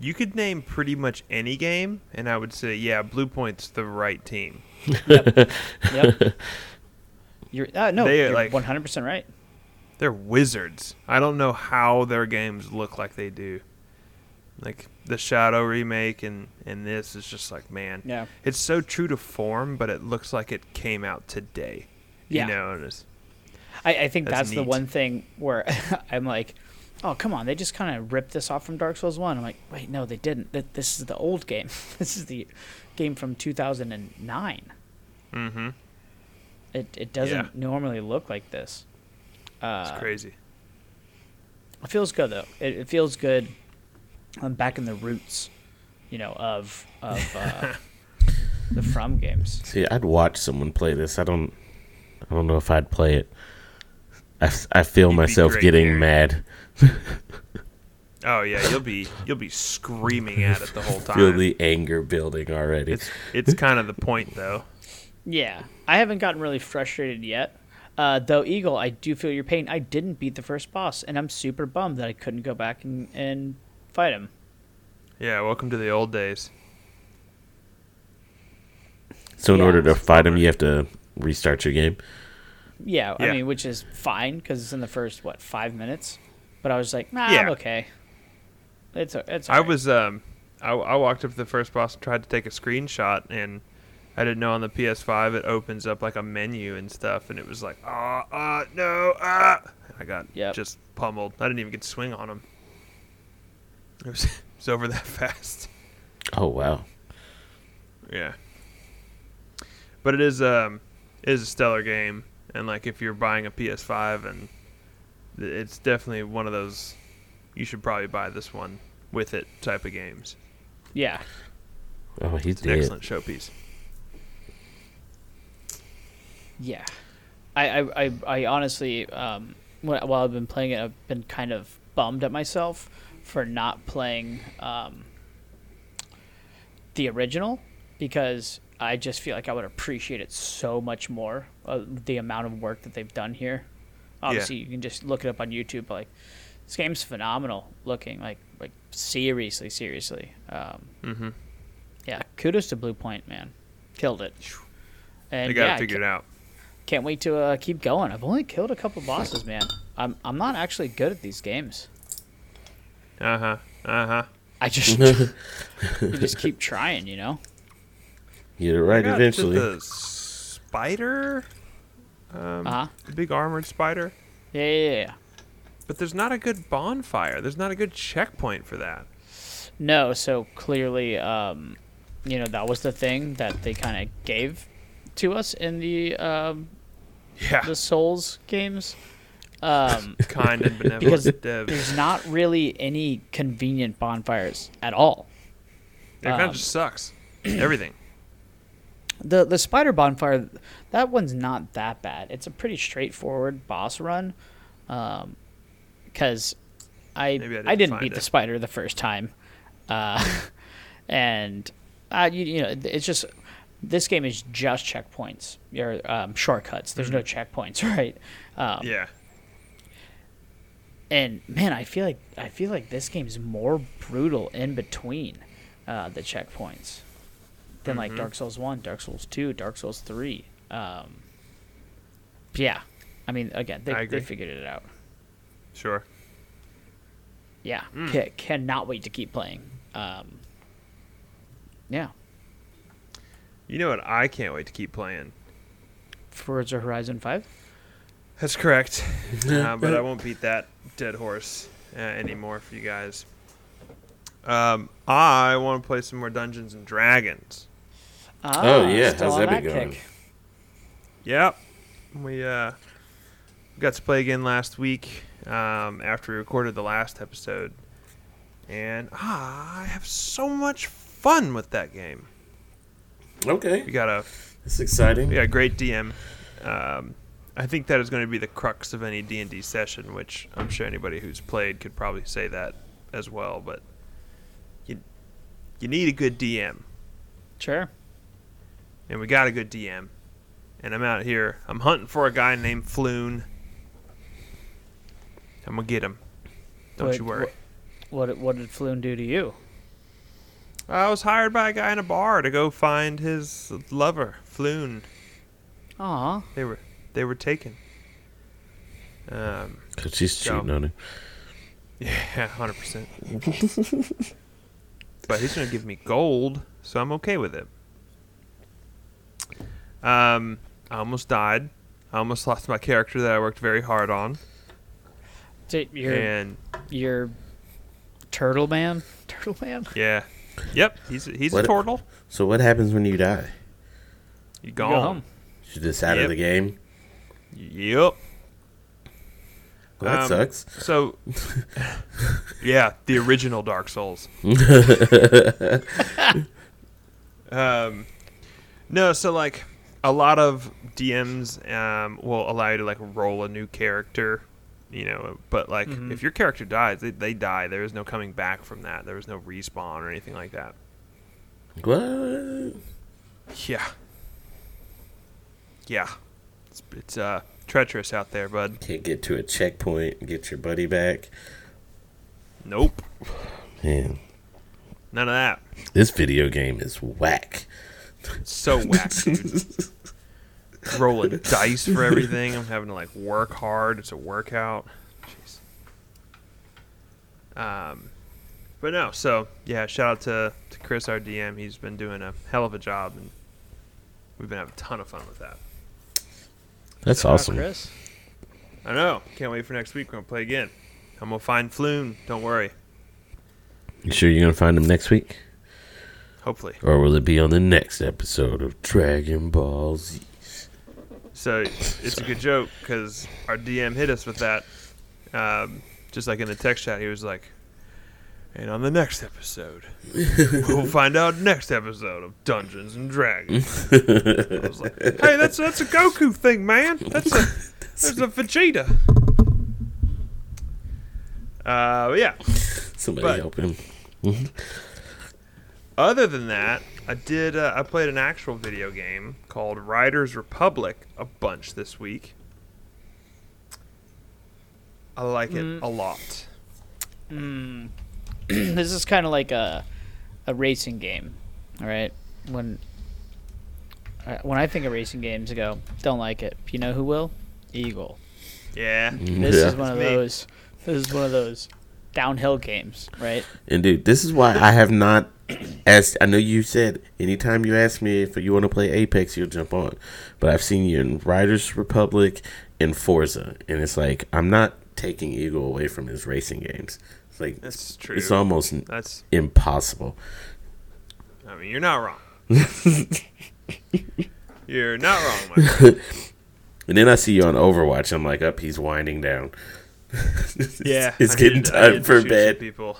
You could name pretty much any game, and I would say, yeah, Bluepoint's the right team. Yep. Yep. You're uh, no, they, you're like, one hundred percent right. They're wizards. I don't know how their games look like they do. Like the Shadow remake and, and this is just like, man, yeah. It's so true to form, but it looks like it came out today. Yeah. You know, and it's, I, I think that's, that's the one thing where I'm like, oh, come on. They just kind of ripped this off from Dark Souls one. I'm like, wait, no, they didn't. Th- this is the old game. This is the game from two thousand nine. Mm-hmm. It it doesn't yeah. normally look like this. Uh, it's crazy. It feels good, though. It, it feels good. I'm back in the roots, you know, of, of uh, the From games. See, I'd watch someone play this. I don't, I don't know if I'd play it. I, I feel You'd myself getting here. mad. Oh yeah, you'll be you'll be screaming at it the whole time. Feel the anger building already. It's it's kind of the point though. Yeah, I haven't gotten really frustrated yet. Uh, though Eagle, I do feel your pain. I didn't beat the first boss, and I'm super bummed that I couldn't go back and, and fight him. Yeah, welcome to the old days. So in yeah, order to fight him, you have to restart your game. Yeah, I yeah. mean, which is fine because it's in the first what five minutes, but I was like, nah, yeah. I'm okay. It's it's. I right. was um, I, I walked up to the first boss and tried to take a screenshot, and I didn't know on the P S five it opens up like a menu and stuff, and it was like, ah, oh, ah, uh, no, ah. Uh. I got yep. just pummeled. I didn't even get to swing on him. It was it was over that fast. Oh wow. Yeah. But it is um, it is a stellar game. And, like, if you're buying a P S five, and it's definitely one of those, you should probably buy this one with it type of games. Yeah. Oh, he's it's an dead. Excellent showpiece. Yeah. I, I, I, I honestly, um, while I've been playing it, I've been kind of bummed at myself for not playing um, the original, because I just feel like I would appreciate it so much more, uh, the amount of work that they've done here. Obviously, yeah. you can just look it up on YouTube. But like, this game's phenomenal looking. Like, like seriously, seriously. Um, mm-hmm. Yeah, kudos to Bluepoint, man. Killed it. And they got yeah, it figured out. Can't wait to uh, keep going. I've only killed a couple bosses, man. I'm I'm not actually good at these games. Uh huh. Uh huh. I just, I just keep trying, you know. Get it right I got eventually. To the spider, um, uh-huh. the big armored spider. Yeah, yeah, yeah. But there's not a good bonfire. There's not a good checkpoint for that. No, so clearly, um, you know, that was the thing that they kind of gave to us in the um, yeah. the Souls games. Um, kind and benevolent because dev. There's not really any convenient bonfires at all. It um, kind of just sucks. Everything. The the spider bonfire, that one's not that bad. It's a pretty straightforward boss run, because um, I I didn't, I didn't beat it. the spider the first time, uh, and uh, you, you know it's just this game is just checkpoints or um, shortcuts. There's mm-hmm. no checkpoints, right? Um, yeah. And man, I feel like I feel like this game's more brutal in between uh, the checkpoints than mm-hmm. like Dark Souls one, Dark Souls two, Dark Souls three. Um, yeah, I mean, again, they they figured it out. Sure. Yeah, mm. C- cannot wait to keep playing. Um, yeah. You know what? I can't wait to keep playing. Forza Horizon five. That's correct, uh, but I won't beat that dead horse uh, anymore for you guys. Um, I want to play some more Dungeons and Dragons. Ah, oh yeah, how's that been going? Kick. Yep, we uh, got to play again last week um, after we recorded the last episode, and ah, I have so much fun with that game. Okay, we got a. It's exciting. We got a great D M. Um, I think that is going to be the crux of any D and D session, which I'm sure anybody who's played could probably say that as well. But you you need a good D M. Sure. And we got a good D M. And I'm out here. I'm hunting for a guy named Floon. I'm going to get him. Don't Wait, you worry. Wh- what, what did Floon do to you? I was hired by a guy in a bar to go find his lover, Floon. Aw. They were... They were taken. Um, Cause she's so, cheating on him. Yeah, hundred percent. But he's gonna give me gold, so I'm okay with it. Um, I almost died. I almost lost my character that I worked very hard on. So you're, and your turtle man, turtle man. Yeah. Yep. He's he's what, a turtle. So what happens when you die? You go, you go home. You're just out yep. of the game. Yep. Well, that um, sucks. So, yeah, the original Dark Souls. um, no, so like a lot of D Ms um, will allow you to like roll a new character, you know. But like mm-hmm. if your character dies, they, they die. There is no coming back from that. There is no respawn or anything like that. What? Yeah. Yeah. It's uh, treacherous out there, bud. Can't get to a checkpoint and get your buddy back. Nope. Man. None of that. This video game is whack. It's so whack, dude. Rolling dice for everything. I'm having to, like, work hard. It's a workout. Jeez. Um, but no, so, yeah, shout out to, to Chris, our D M. He's been doing a hell of a job, and we've been having a ton of fun with that. That's Shout awesome. Chris. I know. Can't wait for next week. We're going to play again. I'm going to find Floon. Don't worry. You sure you're going to find him next week? Hopefully. Or will it be on the next episode of Dragon Ball Z? So it's Sorry. a good joke because our D M hit us with that. Um, just like in the text chat, he was like, and on the next episode, we'll find out next episode of Dungeons and Dragons. I was like, hey, that's that's a Goku thing, man. That's a that's a Vegeta. Uh, yeah. Somebody but help him. Other than that, I did. Uh, I played an actual video game called Riders Republic a bunch this week. I like it mm. a lot. Hmm. This is kind of like a a racing game, all right? When when I think of racing games, I go, don't like it. You know who will? Eagle. Yeah. This yeah. is one of those. This is one of those downhill games, right? And, dude, this is why I have not as I know you said, anytime you ask me if you want to play Apex, you'll jump on. But I've seen you in Riders Republic and Forza, and it's like, I'm not taking Eagle away from his racing games. It's like, that's true. It's almost that's impossible. I mean, you're not wrong. You're not wrong, my friend. And then I see you on Overwatch. I'm like, up, oh, he's winding down. it's, yeah, it's I getting did, time for bed. People.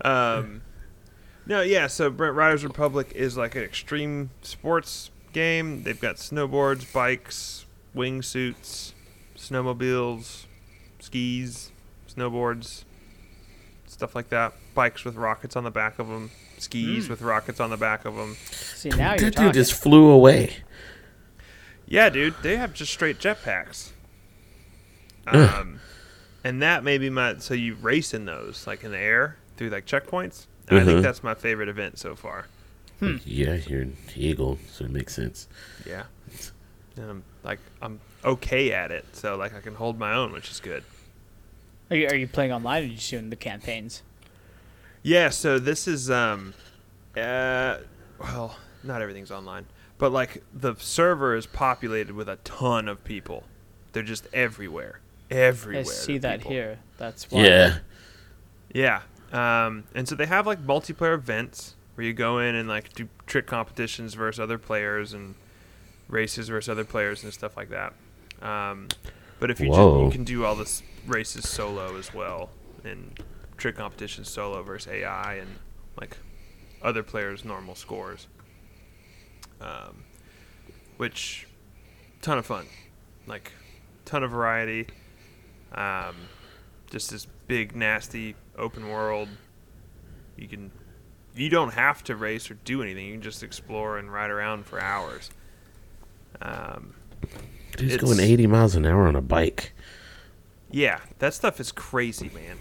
um, no, yeah. So Riders Republic is like an extreme sports game. They've got snowboards, bikes, wingsuits, snowmobiles, skis, snowboards, stuff like that. Bikes with rockets on the back of them. Skis mm. with rockets on the back of them. See, now you're that talking. Dude just flew away. Yeah, dude, they have just straight jetpacks. Um, and that may be my so you race in those like in the air through like checkpoints. And uh-huh. I think that's my favorite event so far. Hmm. Yeah, you're an Eagle, so it makes sense. Yeah, and I'm, like I'm okay at it, so like I can hold my own, which is good. Are you, are you playing online? Or are you just doing the campaigns? Yeah, so this is, um, uh, well, not everything's online, but like the server is populated with a ton of people. They're just everywhere, everywhere. I see that people. Here. That's why. Yeah. Yeah. Um, and so they have like multiplayer events where you go in and like do trick competitions versus other players and races versus other players and stuff like that. Um, but if you Whoa. Just, you can do all this races solo as well and trick competition solo versus A I and like other players' normal scores, um, which ton of fun, like ton of variety, um, just this big nasty open world. You can you don't have to race or do anything. You can just explore and ride around for hours. Um, He's going eighty miles an hour on a bike. Yeah, that stuff is crazy, man.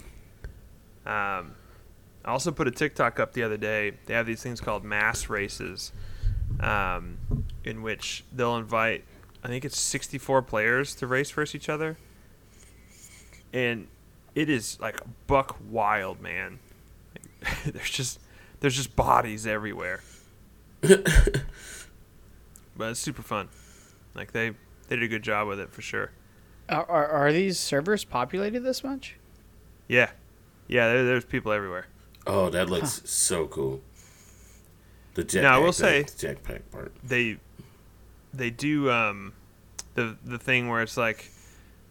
Um, I also put a TikTok up the other day. They have these things called mass races, um, in which they'll invite, I think it's sixty-four players to race versus each other. And it is like buck wild, man. Like, there's just, there's just bodies everywhere, but it's super fun. Like they, they did a good job with it for sure. Are, are, are these servers populated this much? Yeah. Yeah, there, there's people everywhere. Oh, that looks huh. so cool. The jetpack. Now I will say, the jetpack part. They, they do um, the the thing where it's like,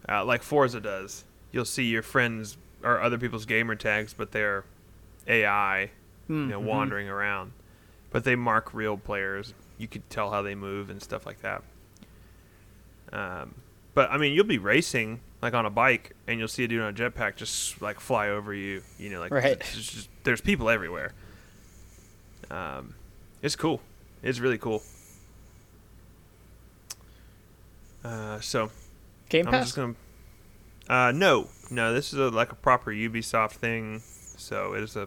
uh, like Forza does. You'll see your friends or other people's gamer tags, but they're A I, mm-hmm. you know, wandering around. But they mark real players. You could tell how they move and stuff like that. Um, but I mean, you'll be racing. Like on a bike, and you'll see a dude on a jetpack just like fly over you. You know, like right. it's just, there's people everywhere. Um, it's cool. It's really cool. Uh, so, Game I'm Pass. Just gonna, uh, no, no, this is a, like a proper Ubisoft thing. So it is a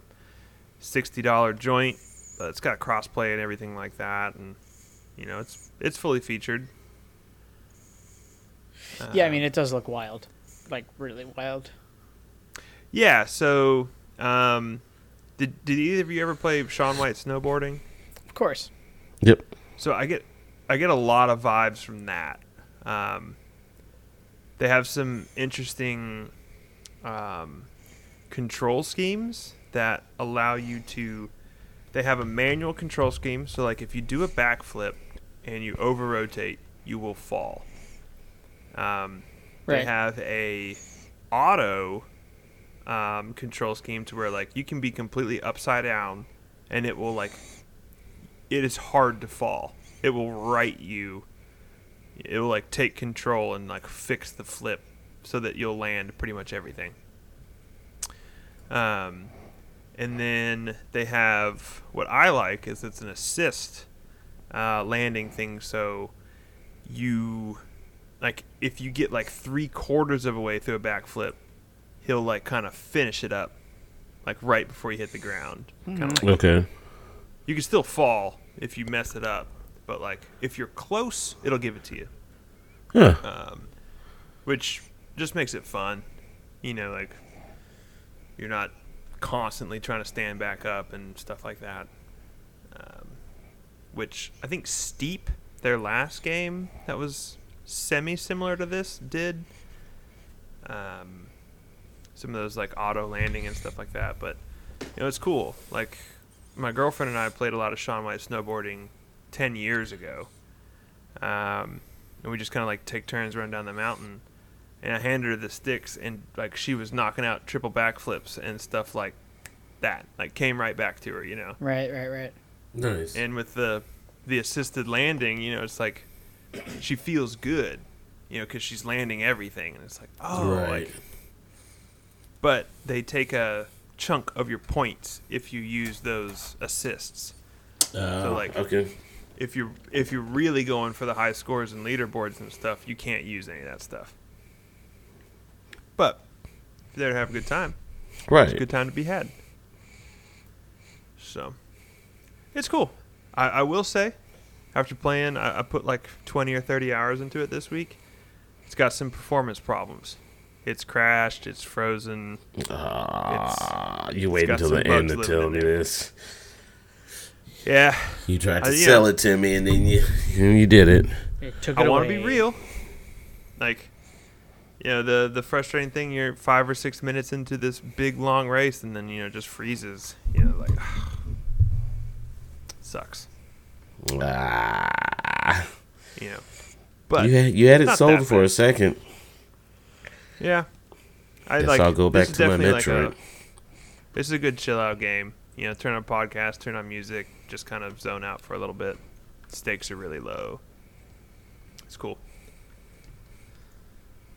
sixty dollars joint. But it's got crossplay and everything like that, and you know, it's it's fully featured. Yeah, I mean, it does look wild, like really wild. Yeah, so um, did did either of you ever play Shaun White snowboarding? Of course. Yep. So I get I get a lot of vibes from that. Um, they have some interesting um, control schemes that allow you to. They have a manual control scheme, so like if you do a backflip and you over rotate, you will fall. Um, right. They have a auto um, control scheme to where like you can be completely upside down, and it will like it is hard to fall. It will right you. It will like take control and like fix the flip so that you'll land pretty much everything. Um, and then they have what I like is it's an assist uh, landing thing. So you. Like, if you get, like, three-quarters of a way through a backflip, he'll, like, kind of finish it up, like, right before you hit the ground. Mm-hmm. Kind of like, okay. You can still fall if you mess it up, but, like, if you're close, it'll give it to you. Yeah. Um, which just makes it fun. You know, like, you're not constantly trying to stand back up and stuff like that. Um, which I think Steep, their last game that was semi-similar to this, did. Um, some of those like auto landing and stuff like that. But you know, it's cool. Like my girlfriend and I played a lot of Shaun White snowboarding ten years ago. Um, and we just kind of like take turns running down the mountain. And I handed her the sticks, and like she was knocking out triple backflips and stuff like that. Like came right back to her, you know. Right, right, right. Nice. And with the the assisted landing, you know, it's like she feels good, you know, because she's landing everything, and it's like, oh, right. Like, but they take a chunk of your points if you use those assists. Uh, so like, okay. If you're if you're really going for the high scores and leaderboards and stuff, you can't use any of that stuff. But if you're there to have a good time, right? It's a good time to be had. So it's cool. I, I will say, after playing, I, I put like twenty or thirty hours into it this week. It's got some performance problems. It's crashed. It's frozen. Uh, it's, you wait until the end to tell me this. Yeah. You tried to I, sell know, it to me, and then you you did it. it, took it I want to be real. Like. You know, the, the frustrating thing, you're five or six minutes into this big, long race, and then, you know, just freezes. You know, like, sucks. Ah. You know. But you had, you had it sold for a second. Yeah. I guess like, I'll go back to my Metroid. Like a, this is a good chill-out game. You know, turn on podcast, turn on music, just kind of zone out for a little bit. Stakes are really low. It's cool.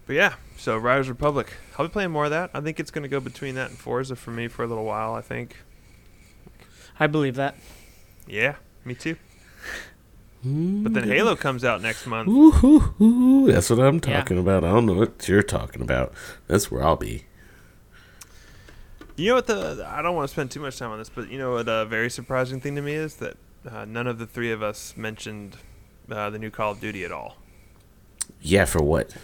But yeah, so Riders Republic. I'll be playing more of that. I think it's going to go between that and Forza for me for a little while, I think. I believe that. Yeah, me too. Mm-hmm. But then Halo comes out next month. Ooh, ooh, ooh. That's what I'm talking yeah. about. I don't know what you're talking about. That's where I'll be. You know what? The I don't want to spend too much time on this, but you know what a very surprising thing to me is that uh, none of the three of us mentioned uh, the new Call of Duty at all. Yeah, for what?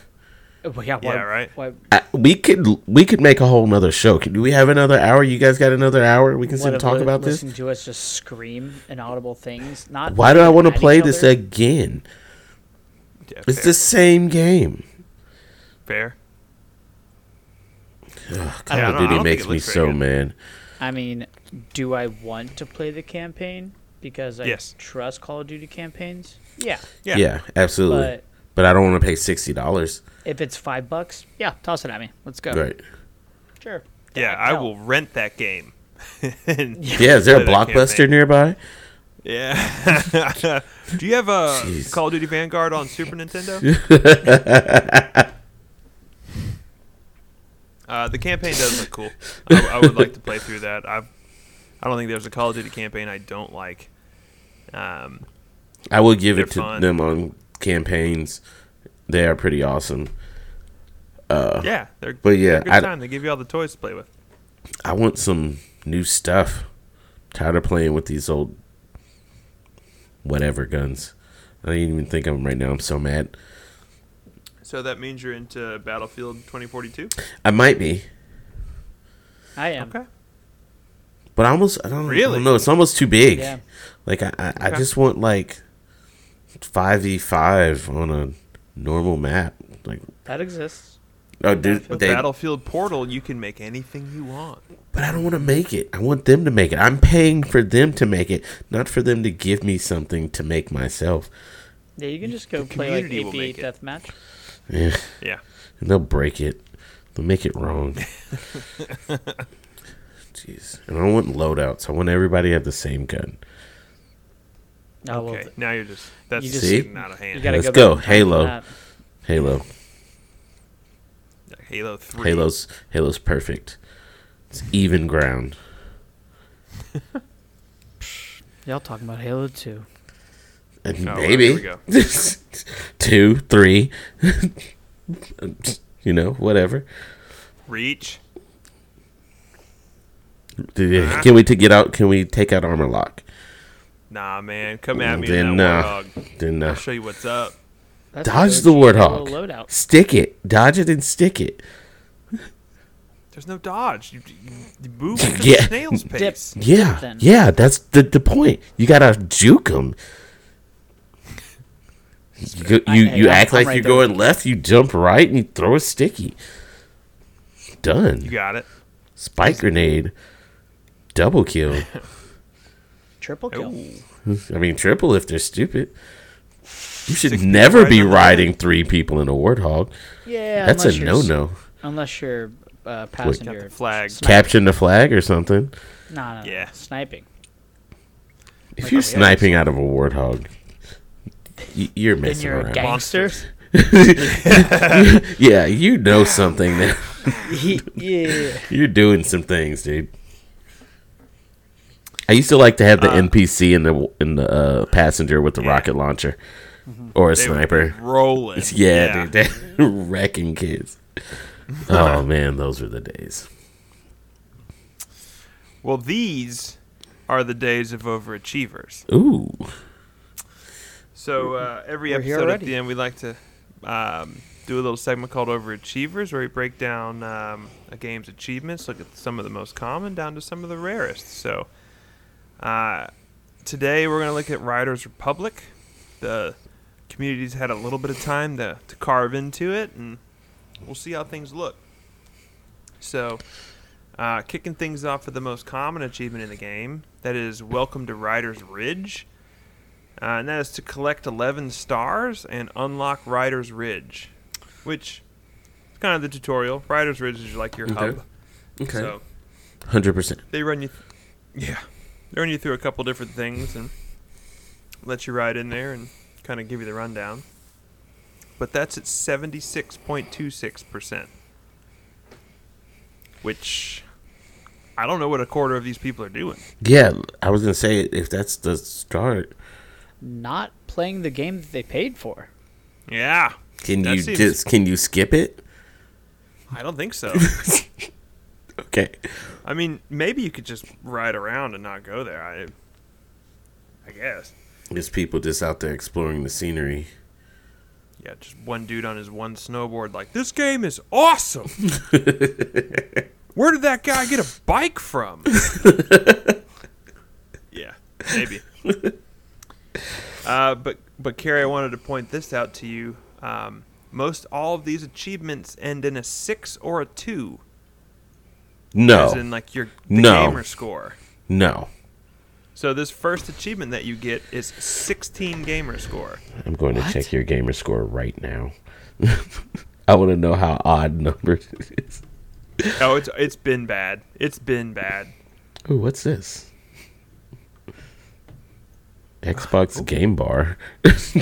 Well, yeah, why, yeah, right. Why? I, we could we could make a whole nother show. Can, do we have another hour? You guys got another hour? We can sit and talk li- about listen this. Listen to us just scream inaudible things. Not. Why do I want to play this again? Yeah, it's fair. The same game. Fair. Ugh, Call yeah, of Duty makes me so good. mad. I mean, do I want to play the campaign because I yes. trust Call of Duty campaigns? Yeah. Yeah. Yeah. Absolutely. But, but I don't want to pay sixty dollars. If it's five bucks, yeah, toss it at me. Let's go. Right. Sure. Damn yeah, I will rent that game. Yeah, is there a Blockbuster nearby? Yeah. Do you have a Jeez. Call of Duty Vanguard on Super Nintendo? uh, the campaign does look cool. I, I would like to play through that. I I don't think there's a Call of Duty campaign I don't like. Um, I will give it to fun. them on campaigns. They are pretty awesome. Uh, yeah, they're, but yeah, they're good I, time. They give you all the toys to play with. I want some new stuff. Tired of playing with these old whatever guns. I didn't even think of them right now. I'm so mad. So that means you're into Battlefield twenty forty-two? I might be. I am. Okay. But I almost, I don't, really? I don't know. It's almost too big. Yeah. Like, I, I, okay. I just want, like, five v five on a normal map, like that exists. Oh, dude, Battlefield, they, Battlefield Portal, you can make anything you want. But I don't want to make it. I want them to make it. I'm paying for them to make it, not for them to give me something to make myself. Yeah, you can just go the play like eight v eight deathmatch. Yeah, yeah. And they'll break it. They'll make it wrong. Jeez, and I don't want loadouts. I want everybody to have the same gun. Oh, okay, well, now you're just that's you just getting out of hand. You Let's go, go. Halo, Halo, Halo three. Halo's Halo's perfect. It's even ground. Y'all talking about Halo two? Uh, oh, maybe well, we go. two, three, you know, whatever. Reach. Can we t- get out? Can we take out Armor Lock? Nah, man, come at me with that uh, Warthog. Then, uh, I'll show you what's up. That's Dodge the Warthog. Stick it. Dodge it and stick it. There's no dodge. You, you move at yeah. the snail's pace. Dip. Yeah, Dip, yeah, that's the, the point. You gotta juke them. You you, you act like right you're there. Going left, you jump right, and you throw a sticky. Done. You got it. Spike grenade. Double kill. Triple kill. Ooh. I mean, triple if they're stupid. You should never be riding three people in a Warthog. Yeah, that's a no-no. Unless you're uh, passenger the flag, capturing the flag or something. No, no, no. Yeah, sniping. If like you're sniping out of a Warthog, you're messing you're around. You're a gangster. yeah. yeah, you know something now. yeah, you're doing some things, dude. I used to like to have the uh, N P C in the in the uh, passenger with the yeah. rocket launcher mm-hmm. or a they sniper. Rolling, yeah, yeah. dude, they wrecking kids. Oh man, those were the days. Well, these are the days of overachievers. Ooh. So uh, every we're episode at the end, we like to um, do a little segment called Overachievers, where we break down um, a game's achievements, look at some of the most common down to some of the rarest. So. Uh, today we're going to look at Riders Republic. The community's had a little bit of time to, to carve into it, and we'll see how things look. So, uh, kicking things off with the most common achievement in the game, that is Welcome to Riders Ridge. Uh, and that is to collect eleven stars and unlock Riders Ridge, which is kind of the tutorial. Riders Ridge is like your okay. hub. Okay. So, one hundred percent. They run you... Th- yeah. They run you through a couple different things and let you ride in there and kind of give you the rundown. But that's at seventy-six point two six percent. Which, I don't know what a quarter of these people are doing. Yeah, I was going to say, if that's the start. Not playing the game that they paid for. Yeah. Can you seems... just, can you skip it? I don't think so. Okay. I mean, maybe you could just ride around and not go there. I, I guess. There's people just out there exploring the scenery. Yeah, just one dude on his one snowboard like, this game is awesome! Where did that guy get a bike from? Yeah, maybe. Uh, but, but, Carrie, I wanted to point this out to you. Um, most all of these achievements end in a six or a two. No. As in, like, your no. gamer score. No. So this first achievement that you get is sixteen gamer score. I'm going to what? check your gamer score right now. I want to know how odd numbered it is. Oh, it's it's been bad. It's been bad. Ooh, what's this? Xbox uh, Game Bar. What is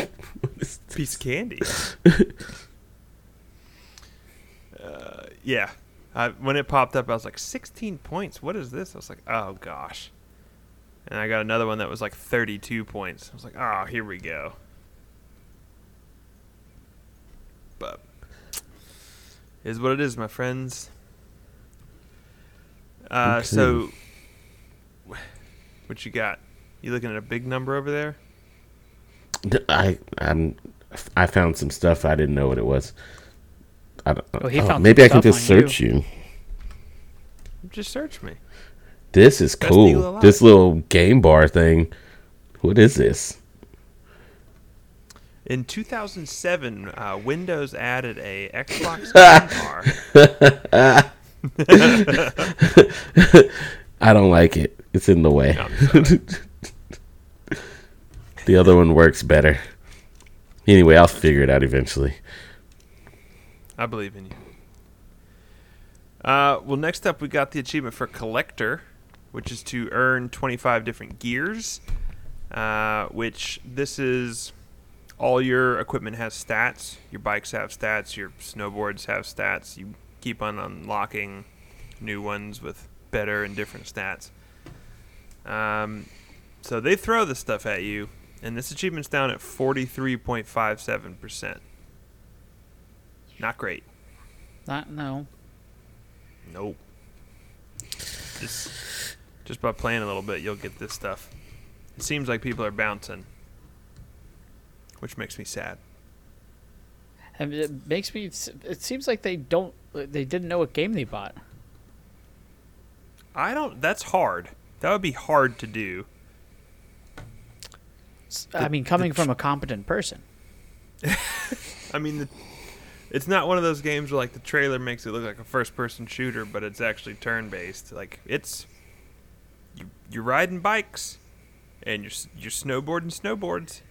this? Piece of candy. uh, yeah. Uh, when it popped up, I was like, sixteen points? What is this? I was like, oh, gosh. And I got another one that was like thirty-two points. I was like, oh, here we go. But it is what it is, my friends. Uh, okay. So what you got? You looking at a big number over there? I I'm, I found some stuff. I didn't know what it was. I don't, oh, he oh, found maybe I can just search you. you. Just search me. This is Best cool. This little game bar thing. What is this? In two thousand seven, uh, Windows added a Xbox game bar. I don't like it. It's in the way. No, the other one works better. Anyway, I'll figure it out eventually. I believe in you. Uh, well, next up, we got the achievement for Collector, which is to earn twenty-five different gears, uh, which this is all your equipment has stats. Your bikes have stats. Your snowboards have stats. You keep on unlocking new ones with better and different stats. Um, so they throw this stuff at you, and this achievement's down at forty-three point five seven percent. Not great. Not no. Nope. Just, just by playing a little bit, you'll get this stuff. It seems like people are bouncing, which makes me sad. I mean, it makes me. It seems like they don't. They didn't know what game they bought. I don't. That's hard. That would be hard to do. The, I mean, coming the, from a competent person. I mean, the, it's not one of those games where like the trailer makes it look like a first-person shooter, but it's actually turn-based. Like it's you, you're riding bikes, and you're you're snowboarding snowboards.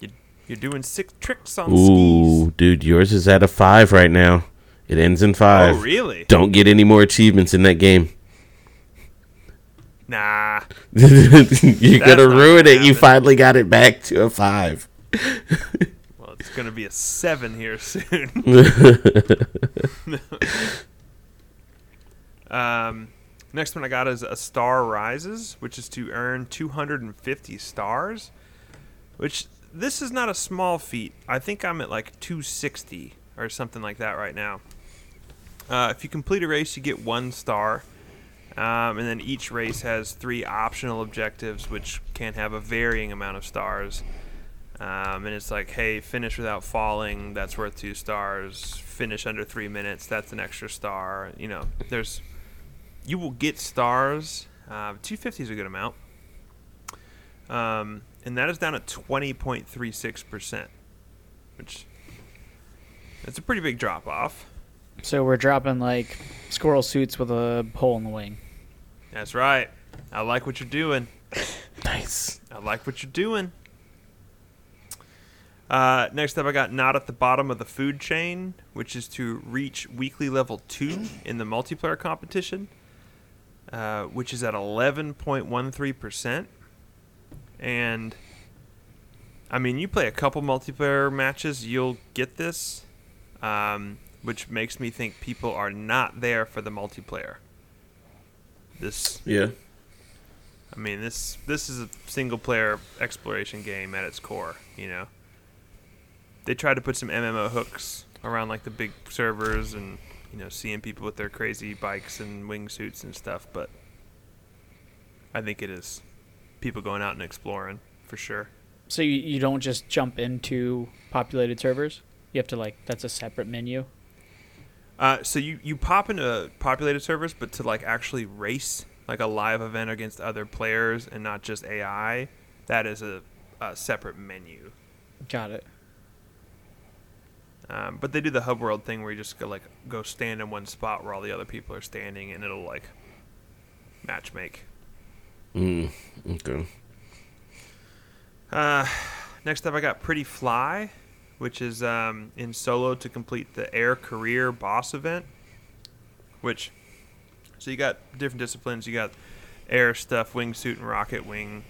You you're doing six tricks on Ooh, skis. Ooh, dude, yours is at a five right now. It ends in five. Oh, really? Don't get any more achievements in that game. Nah. You're going to ruin it. Happen. You finally got it back to a five. Well, it's going to be a seven here soon. um, next one I got is A Star Rises, which is to earn two hundred fifty stars, which this is not a small feat. I think I'm at like two sixty or something like that right now. Uh, if you complete a race, you get one star. Um, and then each race has three optional objectives, which can have a varying amount of stars. Um, and it's like, hey, finish without falling, that's worth two stars. Finish under three minutes, that's an extra star. You know, there's, you will get stars. Uh, two fifty is a good amount. Um, and that is down at twenty point three six percent, which that's a pretty big drop off. So we're dropping, like, squirrel suits with a hole in the wing. That's right. I like what you're doing. Nice. I like what you're doing. Uh, next up, I got Not at the Bottom of the Food Chain, which is to reach weekly level two in the multiplayer competition, uh, which is at eleven point one three percent. And, I mean, you play a couple multiplayer matches, you'll get this. Um... Which makes me think people are not there for the multiplayer. This, yeah. I mean, this this is a single-player exploration game at its core, you know. They tried to put some M M O hooks around, like, the big servers and, you know, seeing people with their crazy bikes and wingsuits and stuff, but I think it is people going out and exploring, for sure. So you, you don't just jump into populated servers? You have to, like, that's a separate menu? Uh, so you, you pop into populated servers, but to, like, actually race, like, a live event against other players and not just A I, that is a, a separate menu. Got it. Um, but they do the hub world thing where you just go, like, go stand in one spot where all the other people are standing, and it'll, like, match make. Mm, okay. Uh, next up, I got Pretty Fly, which is um, in solo to complete the Air Career Boss event, which, so you got different disciplines. You got air stuff, wingsuit and rocket wing.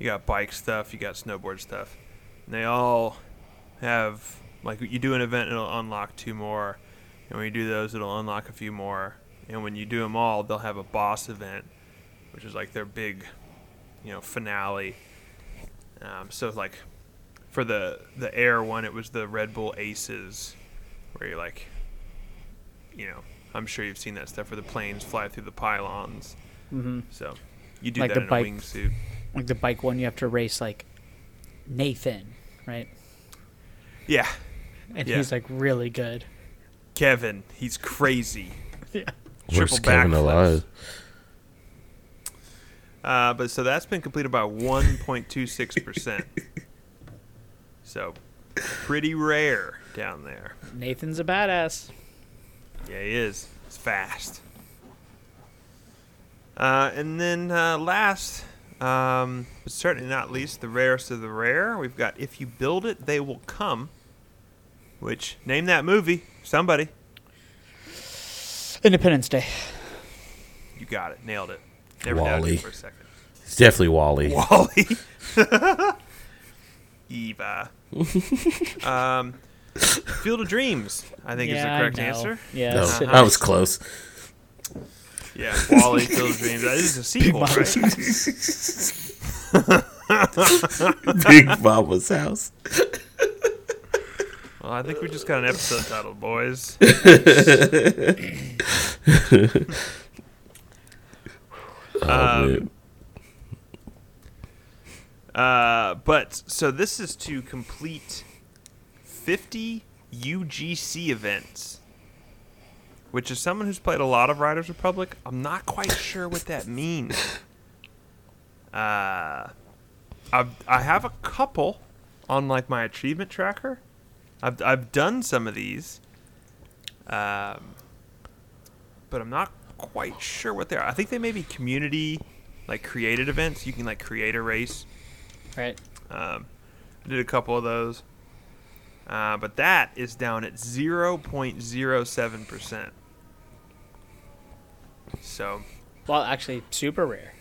You got bike stuff. You got snowboard stuff. And they all have, like, you do an event, it'll unlock two more. And when you do those, it'll unlock a few more. And when you do them all, they'll have a boss event, which is, like, their big, you know, finale. Um, so, like... For the, the air one, it was the Red Bull Aces, where you're like, you know, I'm sure you've seen that stuff where the planes fly through the pylons. Mm-hmm. So you do like that in bike, a wingsuit. Like the bike one, you have to race like Nathan, right? Yeah. And yeah. He's like really good. Kevin, he's crazy. Yeah. Triple backflips. Uh, but so that's been completed by one point two six percent. So, pretty rare down there. Nathan's a badass. Yeah, he is. He's fast. Uh, and then uh, last, um, but certainly not least, the rarest of the rare, we've got If You Build It, They Will Come, which, name that movie, somebody. Independence Day. You got it. Nailed it. Never doubted it for a second. It's definitely Wall-E. Wall-E. Eva. um, Field of Dreams, I think, yeah, is the correct answer. Yeah, no, uh-huh. I was close. Yeah, Wall-E, Field of Dreams. That is a sequel, Big right? Big Mama's House. Well, I think we just got an episode title, boys. oh, um, Uh, but so this is to complete fifty U G C events, which is someone who's played a lot of Riders Republic. I'm not quite sure what that means. Uh, I've, I have a couple on like my achievement tracker. I've I've done some of these, um, but I'm not quite sure what they are. I think they may be community, like created events. You can like create a race. Right. Um, I did a couple of those, uh, but that is down at zero point zero seven percent. So. Well, actually, super rare.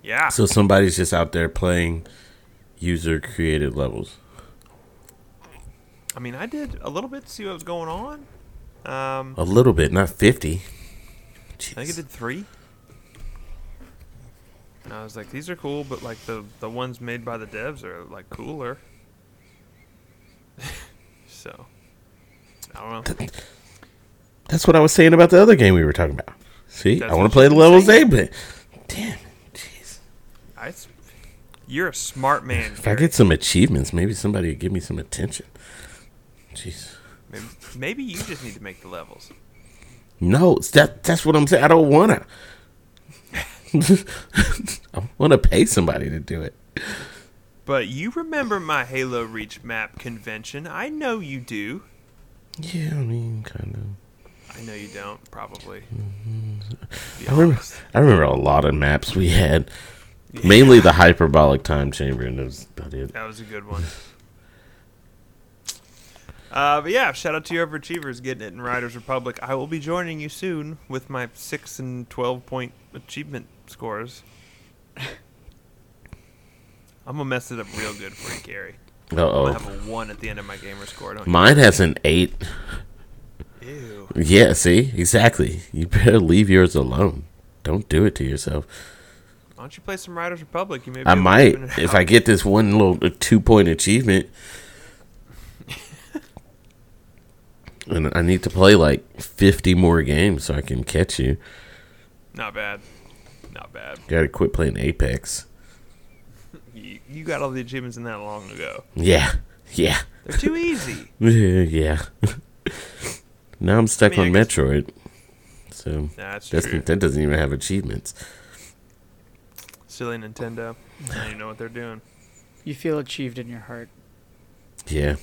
Yeah. So somebody's just out there playing user-created levels. I mean, I did a little bit to see what was going on. Um, a little bit, not fifty. Jeez. I think I did three. And I was like, these are cool, but like the, the ones made by the devs are like cooler. So, I don't know. That's what I was saying about the other game we were talking about. See, that's I want to play the levels they play. Damn. It's, you're a smart man. If Gary. I get some achievements, maybe somebody would give me some attention. Jeez. Maybe, maybe you just need to make the levels. No, that that's what I'm saying. I don't want to. I want to pay somebody to do it. But you remember my Halo Reach map convention. I know you do. Yeah, I mean, kind of. I know you don't, probably. Mm-hmm. I remember, I remember a lot of maps we had. Yeah. Mainly the hyperbolic time chamber, and that was about it. That was a good one. uh, but yeah, shout out to your overachievers getting it in Riders Republic. I will be joining you soon with my six and twelve point achievement scores. I'm gonna mess it up real good for you, Gary. Uh oh. I have a one at the end of my gamer score. Don't Mine you? has an eight. Ew. Yeah. See, exactly. You better leave yours alone. Don't do it to yourself. Why don't you play some Riders Republic? You may be I might. If I get this one little two-point achievement, and I need to play like fifty more games so I can catch you. Not bad. Not bad. You gotta quit playing Apex. You, you got all the achievements in that long ago. Yeah. Yeah. They're too easy. Yeah. Now I'm stuck I mean, on guess... Metroid. So nah, that's that's true. That doesn't even have achievements. Silly Nintendo. I don't even know what they're doing. You feel achieved in your heart. Yeah.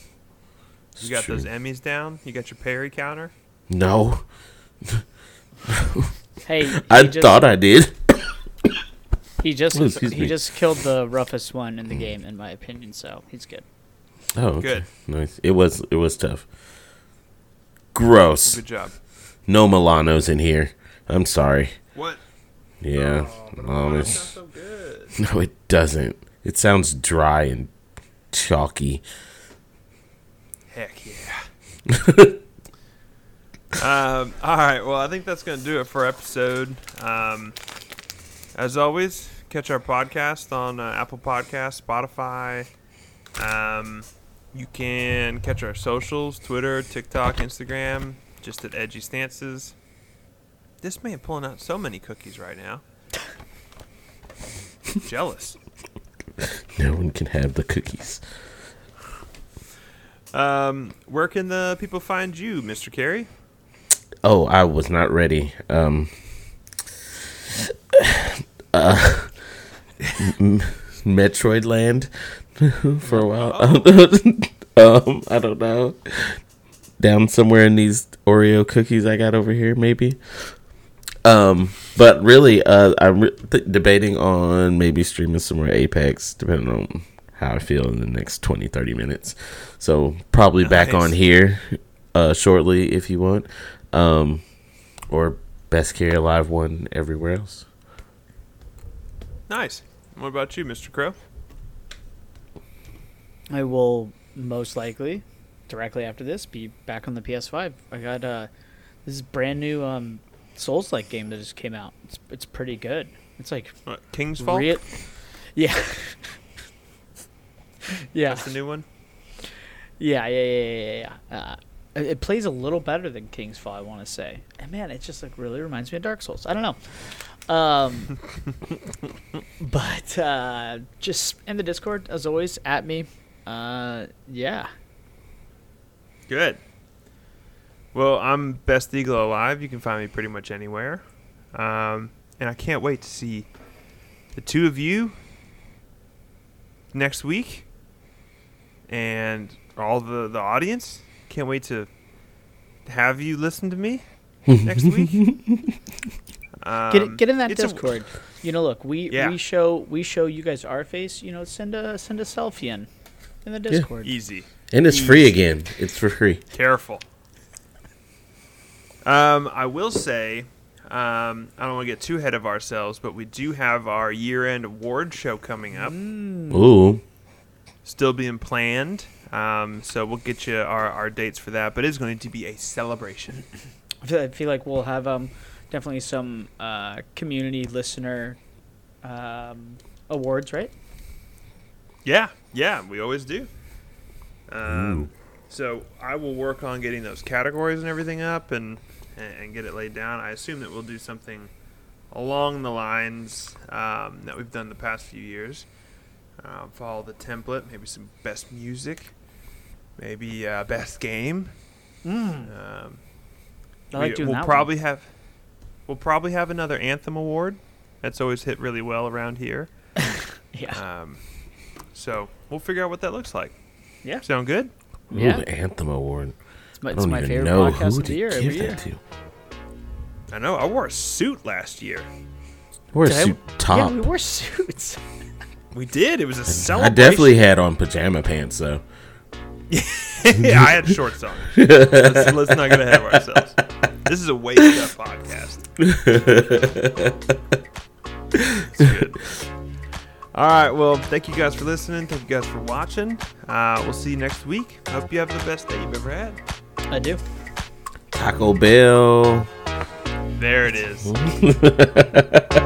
You got true. those Emmys down? You got your parry counter? No. Hey, he I just, thought I did. He just oh, he me. just killed the roughest one in the game, in my opinion, so he's good. Oh, okay. Good. Nice. It was it was tough. Gross. Good job. No Milanos in here. I'm sorry. What? Yeah. Oh, um, it sounds so good. No, it doesn't. It sounds dry and chalky. Heck yeah. um, all right. Well, I think that's going to do it for episode. Um, as always, catch our podcast on uh, Apple Podcasts, Spotify. Um, you can catch our socials, Twitter, TikTok, Instagram, just at Edgy Stances. This man pulling out so many cookies right now. Jealous. No one can have the cookies. Um, where can the people find you, Mister Carrie? Oh, I was not ready. Um, uh, m- Metroid Land for a while. Oh. um, I don't know. Down somewhere in these Oreo cookies I got over here, maybe. Um, but really, uh, I'm re- th- debating on maybe streaming some more Apex, depending on how I feel in the next twenty, thirty minutes. So probably nice. back on here uh, shortly if you want. Um, or Best Carrie Alive one everywhere else. Nice. What about you, Mister Crow? I will most likely, directly after this, be back on the P S five. I got uh, this is brand new... Um, Souls-like game that just came out. It's it's pretty good. It's like what, King's Fall. Re- yeah, yeah. That's the new one. Yeah, yeah, yeah, yeah, yeah. Uh, it plays a little better than King's Fall, I want to say. And man, it just like really reminds me of Dark Souls. I don't know, um, but uh, just in the Discord as always at me. Uh, yeah. Good. Well, I'm Best Eagle Alive. You can find me pretty much anywhere. Um, and I can't wait to see the two of you next week. And all the, the audience. Can't wait to have you listen to me next week. Um, get get in that Discord. A, you know, look, we, yeah. we show we show you guys our face. You know, send a send a selfie in in the Discord. Yeah. Easy, and it's Easy. free again. It's for free. Careful. Um, I will say, um, I don't want to get too ahead of ourselves, but we do have our year-end award show coming up. Mm. Ooh, still being planned. Um, so we'll get you our, our dates for that, but it's going to be a celebration. I feel, I feel like we'll have um. Definitely some uh, community listener um, awards, right? Yeah, yeah, we always do. Um, so I will work on getting those categories and everything up and, and get it laid down. I assume that we'll do something along the lines um, that we've done the past few years. Uh, follow the template, maybe some best music, maybe uh, best game. Mm. Um, I like we, doing we'll that probably one. have... We'll probably have another Anthem Award. That's always hit really well around here. yeah. Um, so we'll figure out what that looks like. Yeah. Sound good? Ooh, yeah. The Anthem Award. It's my, I don't it's my even favorite know podcast who of the year. Give every year. That to. I know. I wore a suit last year. I wore a did suit I, top. Yeah, we wore suits. we did. It was a celebration. I definitely had on pajama pants, though. yeah, I had shorts on. let's, let's not get ahead of ourselves. This is a waste up podcast. That's good. All right. Well, thank you guys for listening. Thank you guys for watching. Uh, we'll see you next week. I hope you have the best day you've ever had. I do. Taco Bell. There it is.